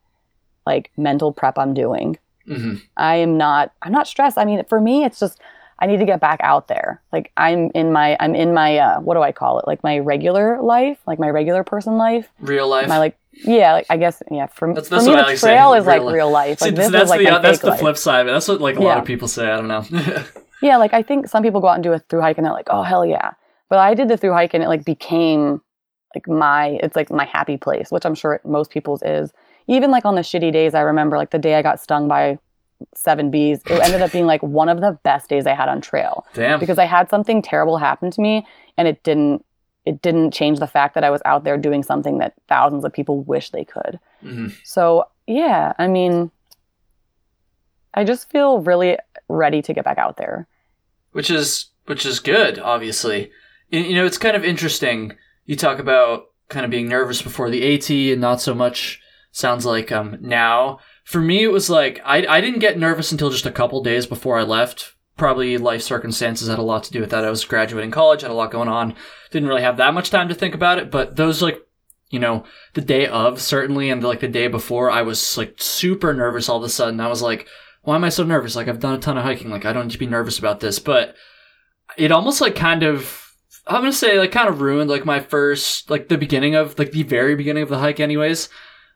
like mental prep I'm doing. Mm-hmm. I am not, I'm not stressed. I mean, for me, it's just, I need to get back out there. Like I'm in my, I'm in my, uh, what do I call it? Like my regular life, like my regular person life. Real life. My like, yeah, like I guess, yeah. For, that's, that's for me, the like trail is real like life. Real life. Like, See, this that's is, like, the, my that's the flip life. Side. That's what like a yeah. lot of people say. I don't know. Yeah, like I think some people go out and do a thru hike and they're like, oh, hell yeah. But I did the thru hike and it like became like my, it's like my happy place, which I'm sure most people's is. Even like on the shitty days, I remember like the day I got stung by seven bees, it ended up being like one of the best days I had on trail. Damn. Because I had something terrible happen to me and it didn't, it didn't change the fact that I was out there doing something that thousands of people wish they could. Mm-hmm. So yeah, I mean, I just feel really ready to get back out there. Which is which is good, obviously. You know, it's kind of interesting. You talk about kind of being nervous before the AT and not so much, sounds like, um, now. For me, it was like, I, I didn't get nervous until just a couple days before I left. Probably life circumstances had a lot to do with that. I was graduating college, had a lot going on. Didn't really have that much time to think about it, but those, like, you know, the day of, certainly, and, like, the day before, I was, like, super nervous all of a sudden. I was like... Why am I so nervous? Like, I've done a ton of hiking. Like, I don't need to be nervous about this. But it almost, like, kind of, I'm going to say, like, kind of ruined, like, my first, like, the beginning of, like, the very beginning of the hike anyways.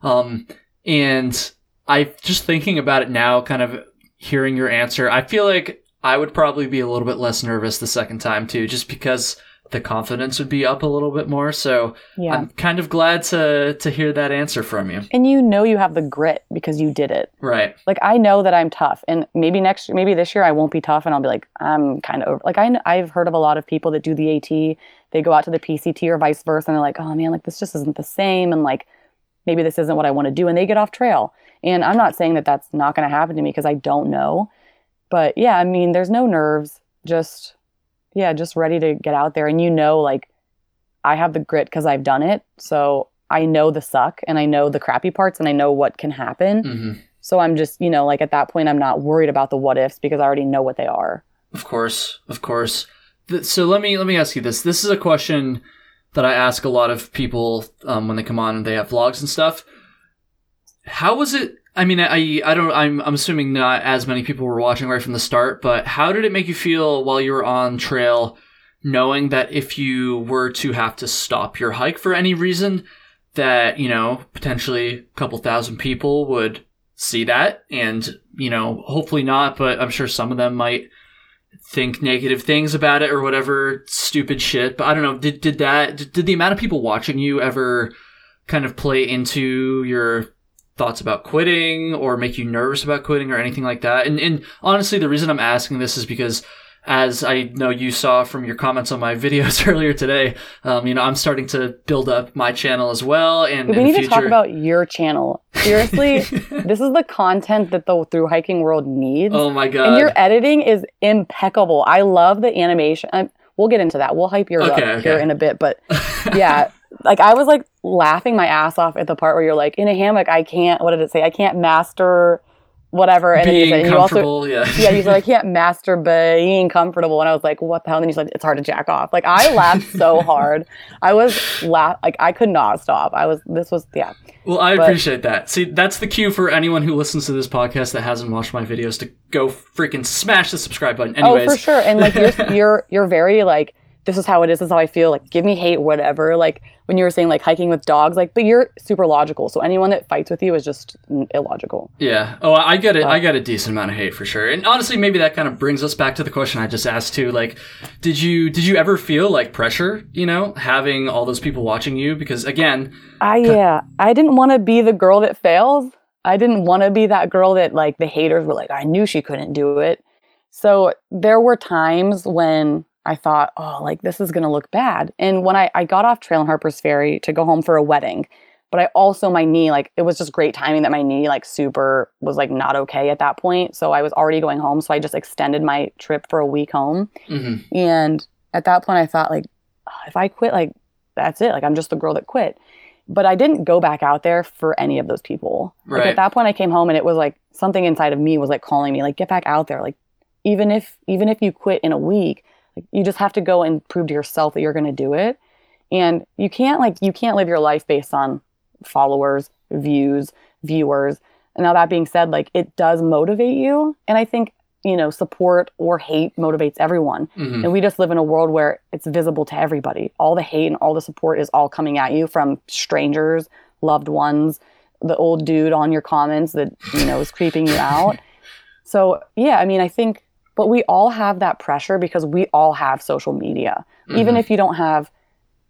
Um, and I, just thinking about it now, kind of hearing your answer, I feel like I would probably be a little bit less nervous the second time, too, just because the confidence would be up a little bit more. So yeah. I'm kind of glad to to hear that answer from you. And you know you have the grit because you did it. Right. Like I know that I'm tough and maybe next maybe this year I won't be tough and I'll be like, I'm kind of over. Like I, I've heard of a lot of people that do the AT, they go out to the P C T or vice versa and they're like, oh man, like this just isn't the same. And like, maybe this isn't what I want to do. And they get off trail. And I'm not saying that that's not going to happen to me because I don't know. But yeah, I mean, there's no nerves, just... Yeah, just ready to get out there. And you know, like, I have the grit because I've done it. So I know the suck and I know the crappy parts and I know what can happen. Mm-hmm. So I'm just, you know, like at that point, I'm not worried about the what ifs because I already know what they are. Of course. Of course. Th- so let me let me ask you this. This is a question that I ask a lot of people um, when they come on and they have vlogs and stuff. How was it? I mean, I I don't I'm I'm assuming not as many people were watching right from the start, but how did it make you feel while you were on trail, knowing that if you were to have to stop your hike for any reason, that, you know, potentially a couple thousand people would see that and, you know, hopefully not, but I'm sure some of them might think negative things about it or whatever stupid shit. But I don't know, did did that did the amount of people watching you ever kind of play into your thoughts about quitting or make you nervous about quitting or anything like that? And, and honestly, the reason I'm asking this is because, as I know you saw from your comments on my videos earlier today, um, you know, I'm starting to build up my channel as well. And we in need future... to talk about your channel. Seriously, this is the content that the thru hiking world needs. Oh my God. And your editing is impeccable. I love the animation. I'm, we'll get into that. We'll hype yours okay, up okay. here in a bit, but yeah. Like, I was, like, laughing my ass off at the part where you're like, in a hammock, I can't, what did it say? I can't master whatever. And being then you said, comfortable, and you also, yeah. Yeah, you said, I can't master being comfortable. And I was like, what the hell? And then you said, it's hard to jack off. Like, I laughed so hard. I was, laugh like, I could not stop. I was, this was, yeah. Well, I but, appreciate that. See, that's the cue for anyone who listens to this podcast that hasn't watched my videos to go freaking smash the subscribe button. Anyways. Oh, for sure. And, like, you're, you're, you're very, like, this is how it is, this is how I feel, like, give me hate, whatever. Like, when you were saying, like, hiking with dogs, like, but you're super logical, so anyone that fights with you is just illogical. Yeah. Oh, I get it. Uh, I got a decent amount of hate, for sure. And honestly, maybe that kind of brings us back to the question I just asked, too. Like, did you did you ever feel, like, pressure, you know, having all those people watching you? Because, again... I, yeah. I didn't want to be the girl that fails. I didn't want to be that girl that, like, the haters were like, I knew she couldn't do it. So there were times when... I thought, oh, like, this is going to look bad. And when I, I got off trail in Harper's Ferry to go home for a wedding, but I also, my knee, like, it was just great timing that my knee, like, super was, like, not okay at that point. So I was already going home. So I just extended my trip for a week home. Mm-hmm. And at that point, I thought, like, oh, if I quit, like, that's it. Like, I'm just the girl that quit. But I didn't go back out there for any of those people. Right. Like, at that point, I came home and it was, like, something inside of me was, like, calling me, like, get back out there. Like, even if even if you quit in a week, you just have to go and prove to yourself that you're going to do it. And you can't, like, you can't live your life based on followers, views, viewers. And now that being said, like, it does motivate you. And I think, you know, support or hate motivates everyone. Mm-hmm. And we just live in a world where it's visible to everybody. All the hate and all the support is all coming at you from strangers, loved ones, the old dude on your comments that, you know, is creeping you out. So, yeah, I mean, I think, but we all have that pressure because we all have social media. Mm-hmm. Even if you don't have,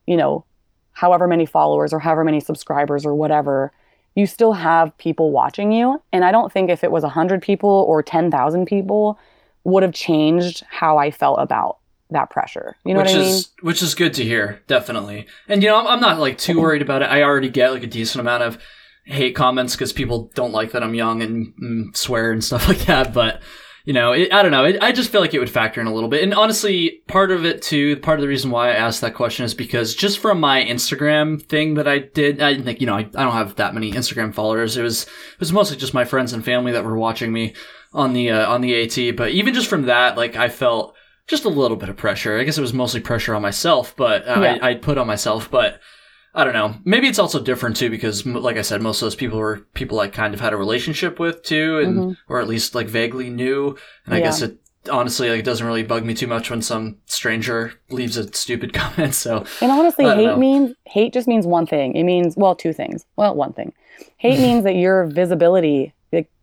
you know, however many followers or however many subscribers or whatever, you still have people watching you. And I don't think if it was one hundred people or ten thousand people would have changed how I felt about that pressure. You know which what I mean? Is, which is good to hear, definitely. And, you know, I'm, I'm not, like, too worried about it. I already get, like, a decent amount of hate comments because people don't like that I'm young and mm, swear and stuff like that, but... You know, it, I don't know. It, I just feel like it would factor in a little bit. And honestly, part of it too, part of the reason why I asked that question is because just from my Instagram thing that I did, I think, you know, I, I don't have that many Instagram followers. It was, it was mostly just my friends and family that were watching me on the, uh, on the AT. But even just from that, like, I felt just a little bit of pressure. I guess it was mostly pressure on myself, but uh, yeah. I, I put on myself, but I don't know. Maybe it's also different too, because like I said, most of those people were people I kind of had a relationship with too, and mm-hmm. or at least like vaguely knew. And I yeah. guess it honestly, like, it doesn't really bug me too much when some stranger leaves a stupid comment. So and honestly, hate means hate just means one thing. It means well, two things. Well, one thing. Hate means that your visibility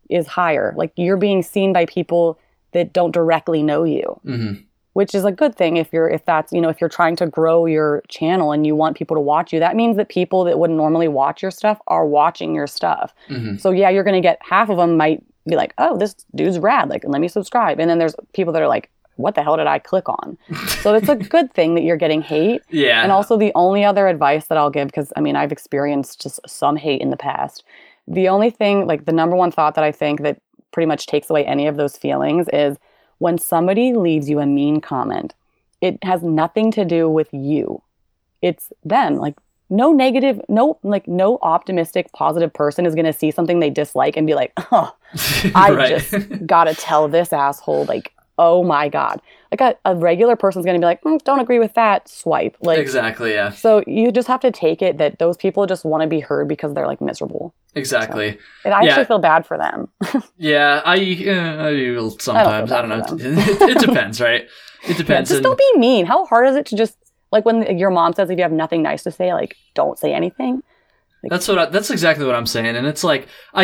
is higher. Like you're being seen by people that don't directly know you. Mm-hmm. Which is a good thing if you're, if that's, you know, if you're trying to grow your channel and you want people to watch you, that means that people that wouldn't normally watch your stuff are watching your stuff. Mm-hmm. So yeah, you're going to get half of them might be like, oh, this dude's rad. Like, let me subscribe. And then there's people that are like, what the hell did I click on? So it's a good thing that you're getting hate. Yeah. And also the only other advice that I'll give, because I mean, I've experienced just some hate in the past. The only thing, like the number one thought that I think that pretty much takes away any of those feelings is, when somebody leaves you a mean comment, it has nothing to do with you. It's them. Like no negative, no like no optimistic, positive person is going to see something they dislike and be like, "Oh, I right. just got to tell this asshole like, oh my god." Like a, a regular person's going to be like, mm, "Don't agree with that." Swipe. Like exactly, yeah. So you just have to take it that those people just want to be heard because they're like miserable. Exactly. So, and I yeah. actually feel bad for them. yeah, I uh, I do sometimes. I don't, I don't know. It, it depends, right? It depends. Yeah, just don't be mean. How hard is it to just like when your mom says if you have nothing nice to say, like don't say anything. Like, that's what. I, that's exactly what I'm saying, and it's like I,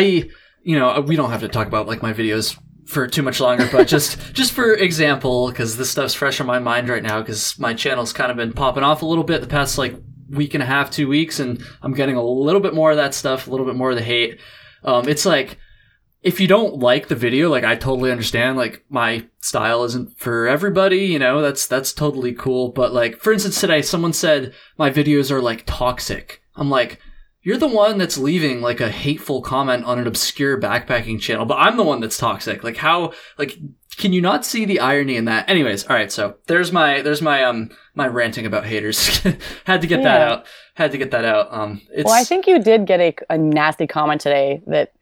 you know, we don't have to talk about like my videos for too much longer, but just just for example, because this stuff's fresh on my mind right now, because my channel's kind of been popping off a little bit the past like week and a half, two weeks, and I'm getting a little bit more of that stuff, a little bit more of the hate. Um, it's like, if you don't like the video, like I totally understand, like my style isn't for everybody, you know, that's that's totally cool. But like, for instance, today someone said my videos are like toxic. I'm like, you're the one that's leaving like a hateful comment on an obscure backpacking channel, but I'm the one that's toxic. Like how, like, can you not see the irony in that? Anyways, all right. So there's my, there's my, um, my ranting about haters. Had to get yeah. that out. Had to get that out. Um, it's... Well, I think you did get a, a nasty comment today that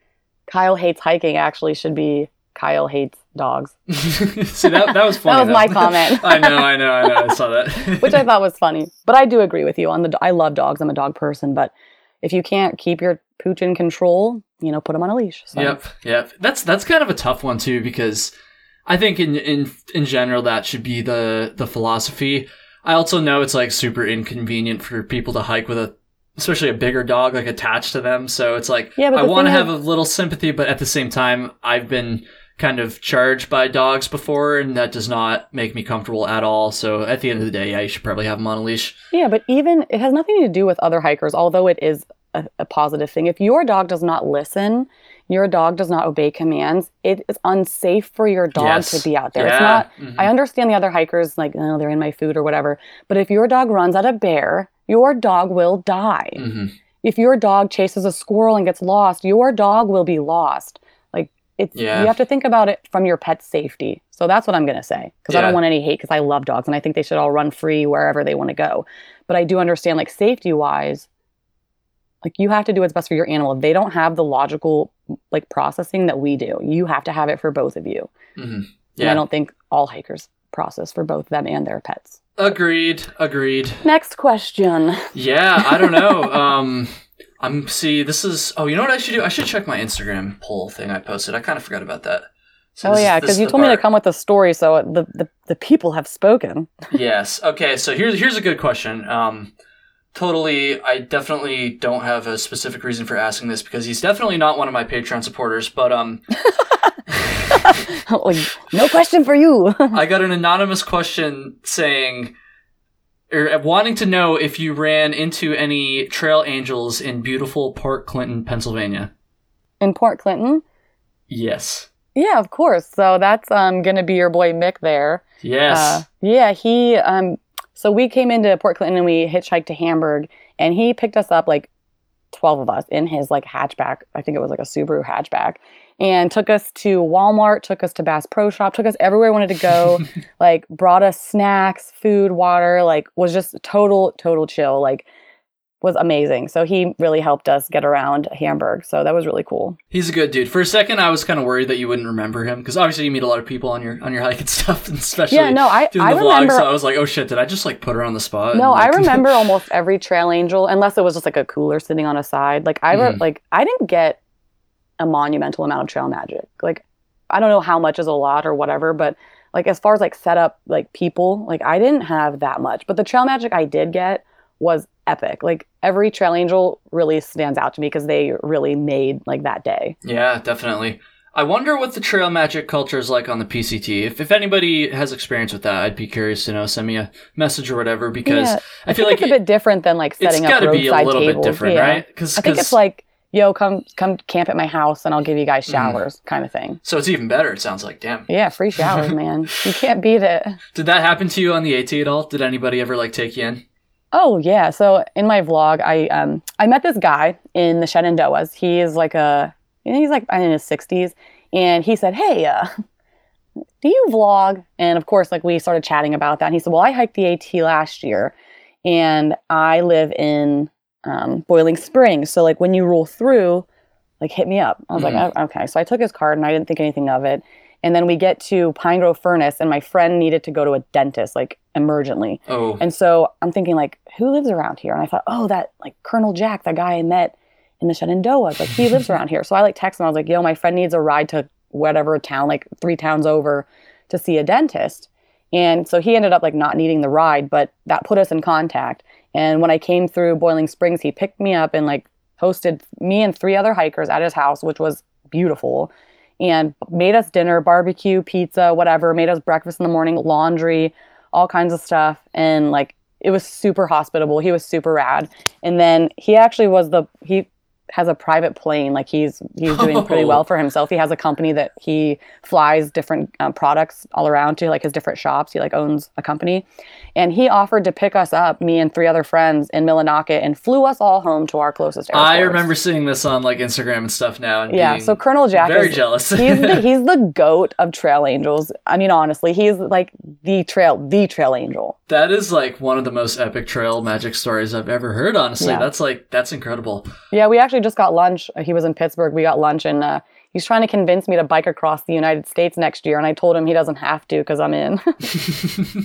Kyle hates hiking actually should be Kyle hates dogs. See, that, that was funny. That was though. My comment. I know, I know, I know. I saw that. Which I thought was funny, but I do agree with you on the, I love dogs. I'm a dog person, but if you can't keep your pooch in control, you know, put them on a leash. So. Yep, yep. That's that's kind of a tough one too, because I think in in in general that should be the the philosophy. I also know it's like super inconvenient for people to hike with a, especially a bigger dog like attached to them. So it's like, yeah, I want to have I- a little sympathy, but at the same time, I've been kind of charged by dogs before, and that does not make me comfortable at all. So at the end of the day, yeah, you should probably have them on a leash. Yeah, but even it has nothing to do with other hikers, although it is a, a positive thing. If your dog does not listen, your dog does not obey commands, it is unsafe for your dog yes. to be out there. Yeah. It's not, mm-hmm. I understand the other hikers, like, oh, they're in my food or whatever. But if your dog runs at a bear, your dog will die. Mm-hmm. If your dog chases a squirrel and gets lost, your dog will be lost. Like, it's, yeah. you have to think about it from your pet's safety. So that's what I'm going to say, because yeah. I don't want any hate, because I love dogs and I think they should all run free wherever they want to go. But I do understand, like, safety-wise, like, you have to do what's best for your animal. They don't have the logical, like, processing that we do. You have to have it for both of you. Mm-hmm. Yeah. And I don't think all hikers process for both them and their pets. Agreed. Agreed. Next question. Yeah, I don't know. um, I'm see. This is. Oh, you know what I should do? I should check my Instagram poll thing I posted. I kind of forgot about that. So oh this, yeah, because you told part. me to come with a story, so the the, the people have spoken. Yes. Okay. So here's here's a good question. Um. Totally, I definitely don't have a specific reason for asking this, because he's definitely not one of my Patreon supporters, but um... no question for you! I got an anonymous question saying, or wanting to know if you ran into any trail angels in beautiful Port Clinton, Pennsylvania. In Port Clinton? Yes. Yeah, of course. So that's um, going to be your boy Mick there. Yes. Uh, yeah, he... Um, So we came into Port Clinton and we hitchhiked to Hamburg, and he picked us up, like twelve of us in his like hatchback. I think it was like a Subaru hatchback, and took us to Walmart, took us to Bass Pro Shop, took us everywhere we wanted to go, like brought us snacks, food, water, like was just total, total chill, like was amazing. So he really helped us get around Hamburg. So that was really cool. He's a good dude. For a second, I was kind of worried that you wouldn't remember him, because obviously you meet a lot of people on your on your hike and stuff, and especially yeah, no, I, doing I the remember, vlog. So I was like, oh shit, did I just like put her on the spot? No, like, I remember almost every trail angel, unless it was just like a cooler sitting on a side. Like I mm-hmm. like I didn't get a monumental amount of trail magic. Like I don't know how much is a lot or whatever, but like as far as like set up like people, like I didn't have that much. But the trail magic I did get was epic. Like every trail angel really stands out to me because they really made like that day. Yeah, definitely. I wonder what the trail magic culture is like on the P C T. If if anybody has experience with that, I'd be curious to know. Send me a message or whatever, because yeah, I, I feel like it's it, a bit different than like setting up roadside tables. It's got to be a little tables. bit different, yeah. right? Cause, I think cause... it's like, yo, come come camp at my house and I'll give you guys showers mm. kind of thing. So it's even better, it sounds like. Damn. Yeah, free showers, man. You can't beat it. Did that happen to you on the AT at all? Did anybody ever like take you in? Oh, yeah. So in my vlog, I um I met this guy in the Shenandoahs. He is like a, you know, he's like in his sixties. And he said, hey, uh, do you vlog? And of course, like we started chatting about that. And he said, well, I hiked the AT last year and I live in um, Boiling Springs. So like when you roll through, like hit me up. I was mm-hmm. like, oh, okay. So I took his card and I didn't think anything of it. And then we get to Pine Grove Furnace and my friend needed to go to a dentist, like emergently. Oh. And so I'm thinking, like, who lives around here? And I thought, oh, that like Colonel Jack, that guy I met in the Shenandoah, like he lives around here. So I like text him. I was like, yo, my friend needs a ride to whatever town, like three towns over, to see a dentist. And so he ended up like not needing the ride, but that put us in contact. And when I came through Boiling Springs, he picked me up and like hosted me and three other hikers at his house, which was beautiful, and made us dinner, barbecue, pizza, whatever, made us breakfast in the morning, laundry, all kinds of stuff. And like, it was super hospitable. He was super rad. And then he actually was the, he has a private plane. Like he's, he's doing oh. pretty well for himself. He has a company that he flies different um, products all around to, like his different shops. He like owns a company, and he offered to pick us up, me and three other friends, in Millinocket, and flew us all home to our closest airport. I remember seeing this on like Instagram and stuff now. And yeah. So Colonel Jack very is, jealous. he's, the, he's the GOAT of trail angels. I mean, honestly, he's like the trail, the trail angel. That is like one of the most epic trail magic stories I've ever heard. Honestly, yeah. that's like, that's incredible. Yeah. We actually just got lunch. He was in Pittsburgh. We got lunch, and uh, he's trying to convince me to bike across the United States next year. And I told him he doesn't have to because I'm in.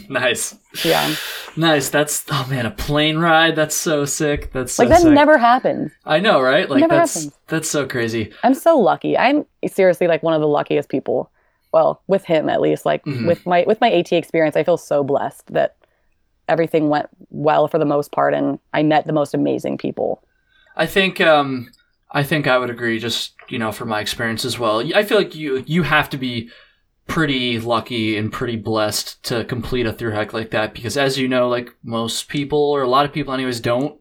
Nice. Yeah. Nice. That's, oh man, a plane ride. That's so sick. That's so like that sick. never happened. I know, right? Like never that's, happened. That's so crazy. I'm so lucky. I'm seriously like one of the luckiest people. Well, with him at least, like mm-hmm. with my, with my AT experience, I feel so blessed that everything went well for the most part, and I met the most amazing people. I think um, I think I would agree, just, you know, from my experience as well. I feel like you you have to be pretty lucky and pretty blessed to complete a thru hike like that, because as you know, like, most people, or a lot of people anyways, don't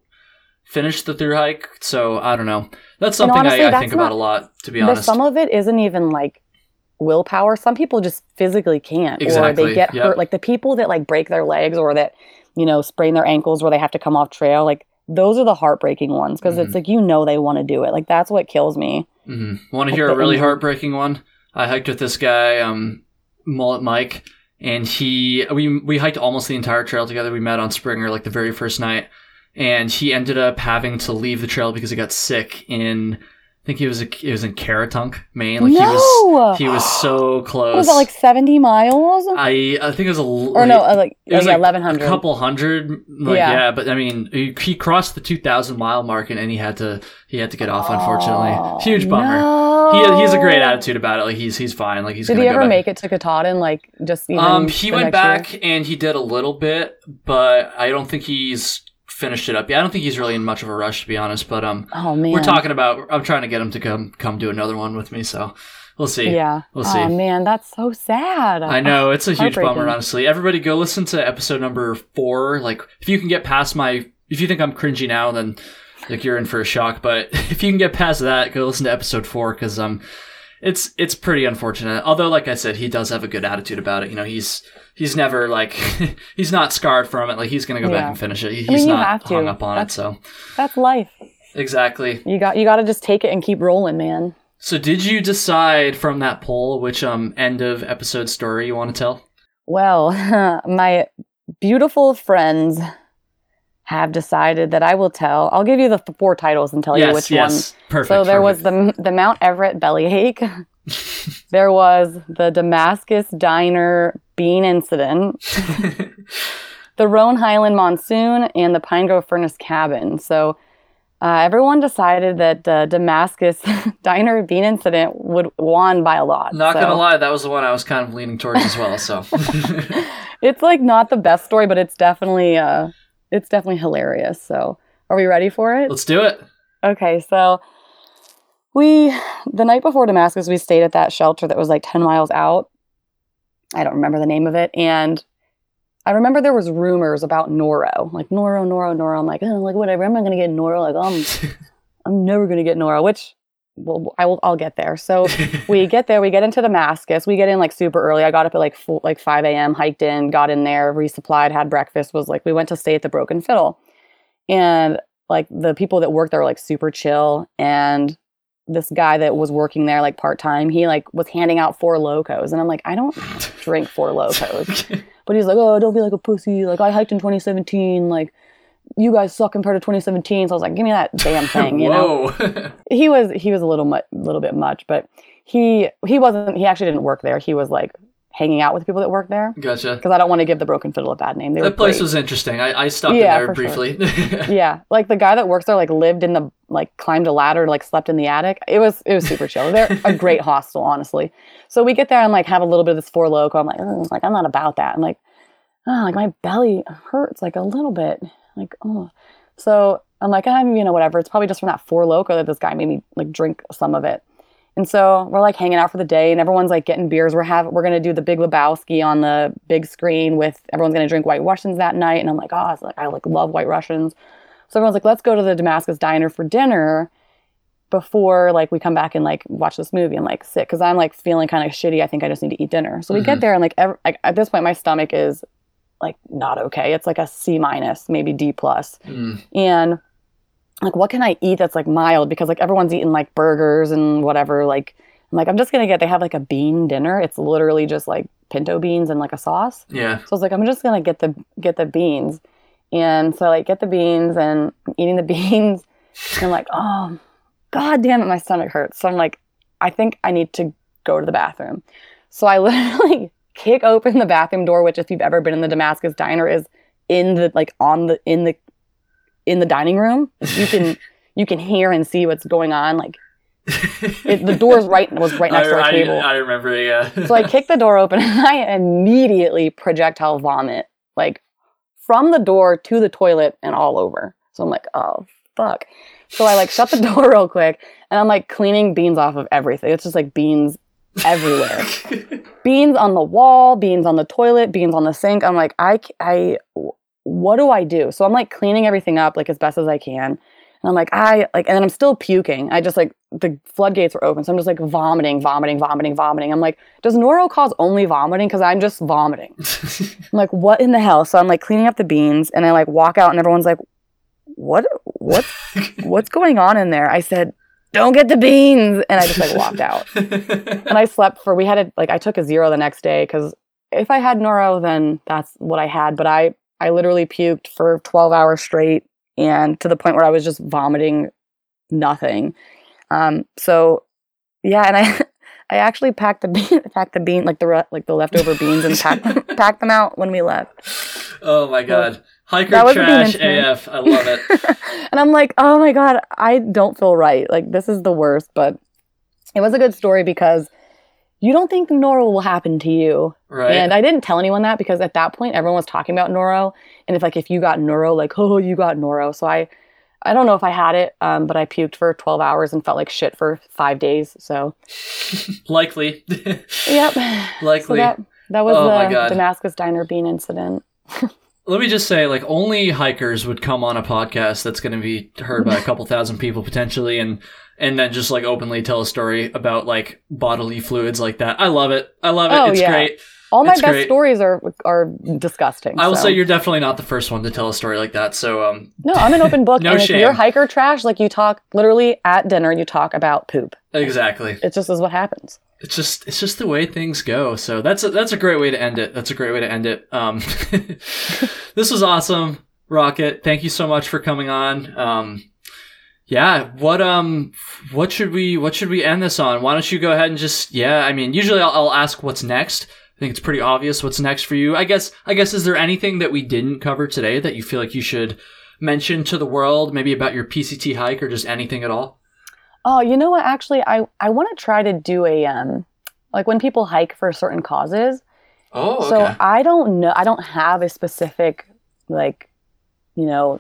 finish the thru hike. So I don't know. That's something honestly, I, I that's think not, about a lot, to be honest. Some of it isn't even like willpower. Some people just physically can't, exactly. or they get yep. hurt. Like the people that like break their legs, or that, you know, sprain their ankles where they have to come off trail, like those are the heartbreaking ones, because mm-hmm. it's like, you know, they want to do it. Like that's what kills me. Mm-hmm. Want to like hear a really injury. heartbreaking one? I hiked with this guy, um, Mullet Mike, and he we we hiked almost the entire trail together. We met on Springer like the very first night, and he ended up having to leave the trail because he got sick in, I think he was a, it was in Caratunk, Maine. Like no! he was he was so close. What was that, like seventy miles? I I think it was a or like, no like it was yeah, like eleven hundred, a couple hundred. Like, yeah. yeah, but I mean he, he crossed the two thousand mile mark, and, and he had to he had to get off, unfortunately. Oh, Huge bummer. No. He he's a great attitude about it. Like he's he's fine. Like he's. Did he ever make it to Katahdin? Like just even um he went back year? And he did a little bit, but I don't think he's finished it up yet. I don't think he's really in much of a rush, to be honest. But um, oh man, we're talking about. I'm trying to get him to come come do another one with me. So we'll see. Yeah, we'll see. Oh man, that's so sad. I know, it's a huge bummer. Honestly, everybody go listen to episode number four. Like if you can get past my, if you think I'm cringy now, then. Like you're in for a shock, but if you can get past that, go listen to episode four, because um, it's it's pretty unfortunate. Although, like I said, he does have a good attitude about it. You know, he's he's never like he's not scarred from it. Like he's gonna go yeah. back and finish it. He's I mean, not hung up on that's, it. So that's life. Exactly. You got you got to just take it and keep rolling, man. So, did you decide from that poll which um end of episode story you want to tell? Well, my beautiful friends have decided that I will tell. I'll give you the four titles and tell yes, you which yes. one. Perfect. So there perfect. was the the Mount Everett bellyache. There was the Damascus Diner bean incident. The Roan Highland monsoon and the Pine Grove Furnace cabin. So uh, everyone decided that the Damascus Diner bean incident would won by a lot. Not so. gonna lie, that was the one I was kind of leaning towards as well. So it's like not the best story, but it's definitely. Uh, It's definitely hilarious. So, are we ready for it? Let's do it. Okay, so we the night before Damascus, we stayed at that shelter that was like ten miles out. I don't remember the name of it, and I remember there was rumors about Noro, like Noro, Noro, Noro. I'm like, oh, like whatever. I'm not gonna get Noro. Like, oh, I'm, I'm never gonna get Noro. Which, well, I will. I'll get there. So we get there. We get into Damascus. We get in like super early. I got up at like four, like five a.m. Hiked in. Got in there. Resupplied. Had breakfast. Was like we went to stay at the Broken Fiddle, and like the people that worked there were like super chill. And this guy that was working there like part time, he like was handing out Four Locos, and I'm like, I don't drink Four Locos, but he's like, oh, don't be like a pussy. Like I hiked in twenty seventeen. Like. You guys suck compared to twenty seventeen. So I was like, give me that damn thing, you know? he was he was a little mu- little bit much, but he he wasn't, he actually didn't work there. He was like hanging out with people that work there. Gotcha. Because I don't want to give the Broken Fiddle a bad name. They that place great. was interesting. I, I stopped yeah, in there briefly. Sure. Yeah. Like the guy that works there, like lived in the, like climbed a ladder, like slept in the attic. It was, it was super chill. They're a great hostel, honestly. So we get there and like have a little bit of this Four Loco. I'm like, oh, like I'm not about that. I'm like, oh, like my belly hurts like a little bit. Like, oh, so I'm like, I'm, you know, whatever. It's probably just from that Four Loko that this guy made me like drink some of it. And so we're like hanging out for the day and everyone's like getting beers. We're have, we're going to do the Big Lebowski on the big screen with everyone's going to drink White Russians that night. And I'm like, oh, like, I like love White Russians. So everyone's like, let's go to the Damascus Diner for dinner before like we come back and like watch this movie and like sit. Cause I'm like feeling kind of shitty. I think I just need to eat dinner. So we mm-hmm. get there and like, ev- like at this point, my stomach is like not okay. It's like a C minus, maybe D plus. Mm. And like, what can I eat that's like mild? Because like everyone's eating like burgers and whatever. Like, I'm like, I'm just gonna get. They have like a bean dinner. It's literally just like pinto beans and like a sauce. Yeah. So I was like, I'm just gonna get the get the beans. And so like get the beans and I'm eating the beans. And I'm like, oh, god damn it, my stomach hurts. So I'm like, I think I need to go to the bathroom. So I literally. Kick open the bathroom door, which if you've ever been in the Damascus Diner is in the like on the in the in the dining room. You can you can hear and see what's going on. Like it, the door's right was right next I, to our I, table. I remember, yeah. So I kick the door open and I immediately projectile vomit like from the door to the toilet and all over. So I'm like, oh, fuck. So I like shut the door real quick and I'm like cleaning beans off of everything. It's just like beans everywhere. Beans on the wall, beans on the toilet, beans on the sink. I'm like, I, I, what do I do? So I'm like cleaning everything up like as best as I can. And I'm like, I, like, and then I'm still puking. I just like, the floodgates were open. So I'm just like vomiting, vomiting, vomiting, vomiting. I'm like, does Noro cause only vomiting? Because I'm just vomiting. I'm like, what in the hell? So I'm like cleaning up the beans and I like walk out and everyone's like, what, what, what's going on in there? I said, don't get the beans. And I just like walked out and I slept for, we had a, like, I took a zero the next day. Cause if I had Noro, then that's what I had. But I, I literally puked for twelve hours straight and to the point where I was just vomiting nothing. Um, so yeah. And I, I actually packed the bean, packed the bean, like the, re- like the leftover beans and packed them, packed them out when we left. Oh my God. Hiker trash A F. I love it. And I'm like, oh my God, I don't feel right. Like this is the worst, but it was a good story because you don't think Noro will happen to you. Right. And I didn't tell anyone that because at that point everyone was talking about Noro. And if like, if you got Noro, like, oh, you got Noro. So I, I don't know if I had it, um, but I puked for twelve hours and felt like shit for five days. So likely. Yep. Likely. So that, that was oh the Damascus Diner bean incident. Let me just say, like, only hikers would come on a podcast that's going to be heard by a couple thousand people potentially, and and then just like openly tell a story about like bodily fluids like that. I love it. I love it. Oh, it's yeah. great. All my it's best great. stories are are disgusting. I will so. say you're definitely not the first one to tell a story like that. So um, no, I'm an open book. no and shame. If you're hiker trash, like you talk literally at dinner, you talk about poop. Exactly. It just is what happens. It's just it's just the way things go. So that's a, that's a great way to end it. That's a great way to end it. Um, this was awesome, Rocket. Thank you so much for coming on. Um, yeah, what um what should we what should we end this on? Why don't you go ahead and just yeah? I mean, usually I'll, I'll ask what's next. I think it's pretty obvious what's next for you. I guess I guess is there anything that we didn't cover today that you feel like you should mention to the world? Maybe about your P C T hike or just anything at all. Oh, you know what? Actually, I, I want to try to do a, um, like when people hike for certain causes. Oh, okay. So I don't know. I don't have a specific, like, you know,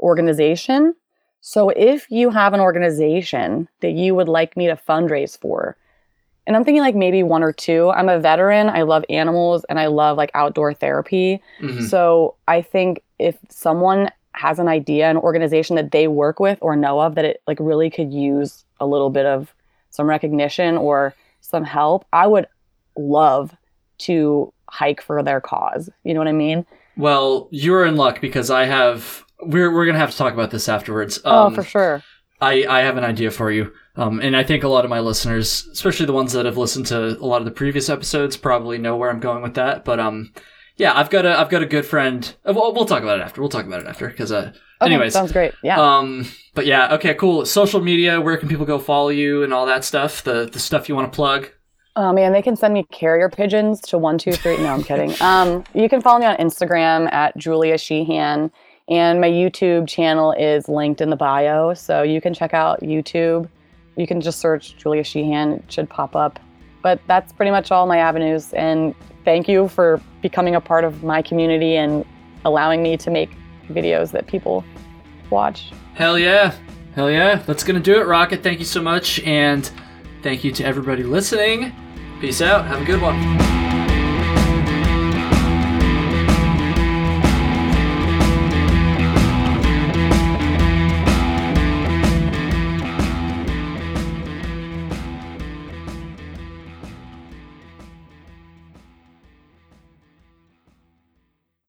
organization. So if you have an organization that you would like me to fundraise for, and I'm thinking like maybe one or two. I'm a veteran. I love animals and I love like outdoor therapy. Mm-hmm. So I think if someone has an idea, an organization that they work with or know of that it like really could use a little bit of some recognition or some help, I would love to hike for their cause. You know what I mean? Well, you're in luck because I have, we're we're going to have to talk about this afterwards. Um, oh, for sure. I, I have an idea for you. Um, and I think a lot of my listeners, especially the ones that have listened to a lot of the previous episodes, probably know where I'm going with that. But, um, Yeah, I've got a I've got a good friend. We'll, we'll talk about it after. We'll talk about it after because uh, okay, anyways, sounds great. Yeah. Um. But yeah. Okay. Cool. Social media. Where can people go follow you and all that stuff? The the stuff you want to plug. Oh man, they can send me carrier pigeons to one two three. No, I'm kidding. Um, you can follow me on Instagram at Julia Sheehan, and my YouTube channel is linked in the bio, so you can check out YouTube. You can just search Julia Sheehan; it should pop up. But that's pretty much all my avenues. And thank you for becoming a part of my community and allowing me to make videos that people watch. Hell yeah. Hell yeah. That's going to do it, Rocket. Thank you so much. And thank you to everybody listening. Peace out. Have a good one.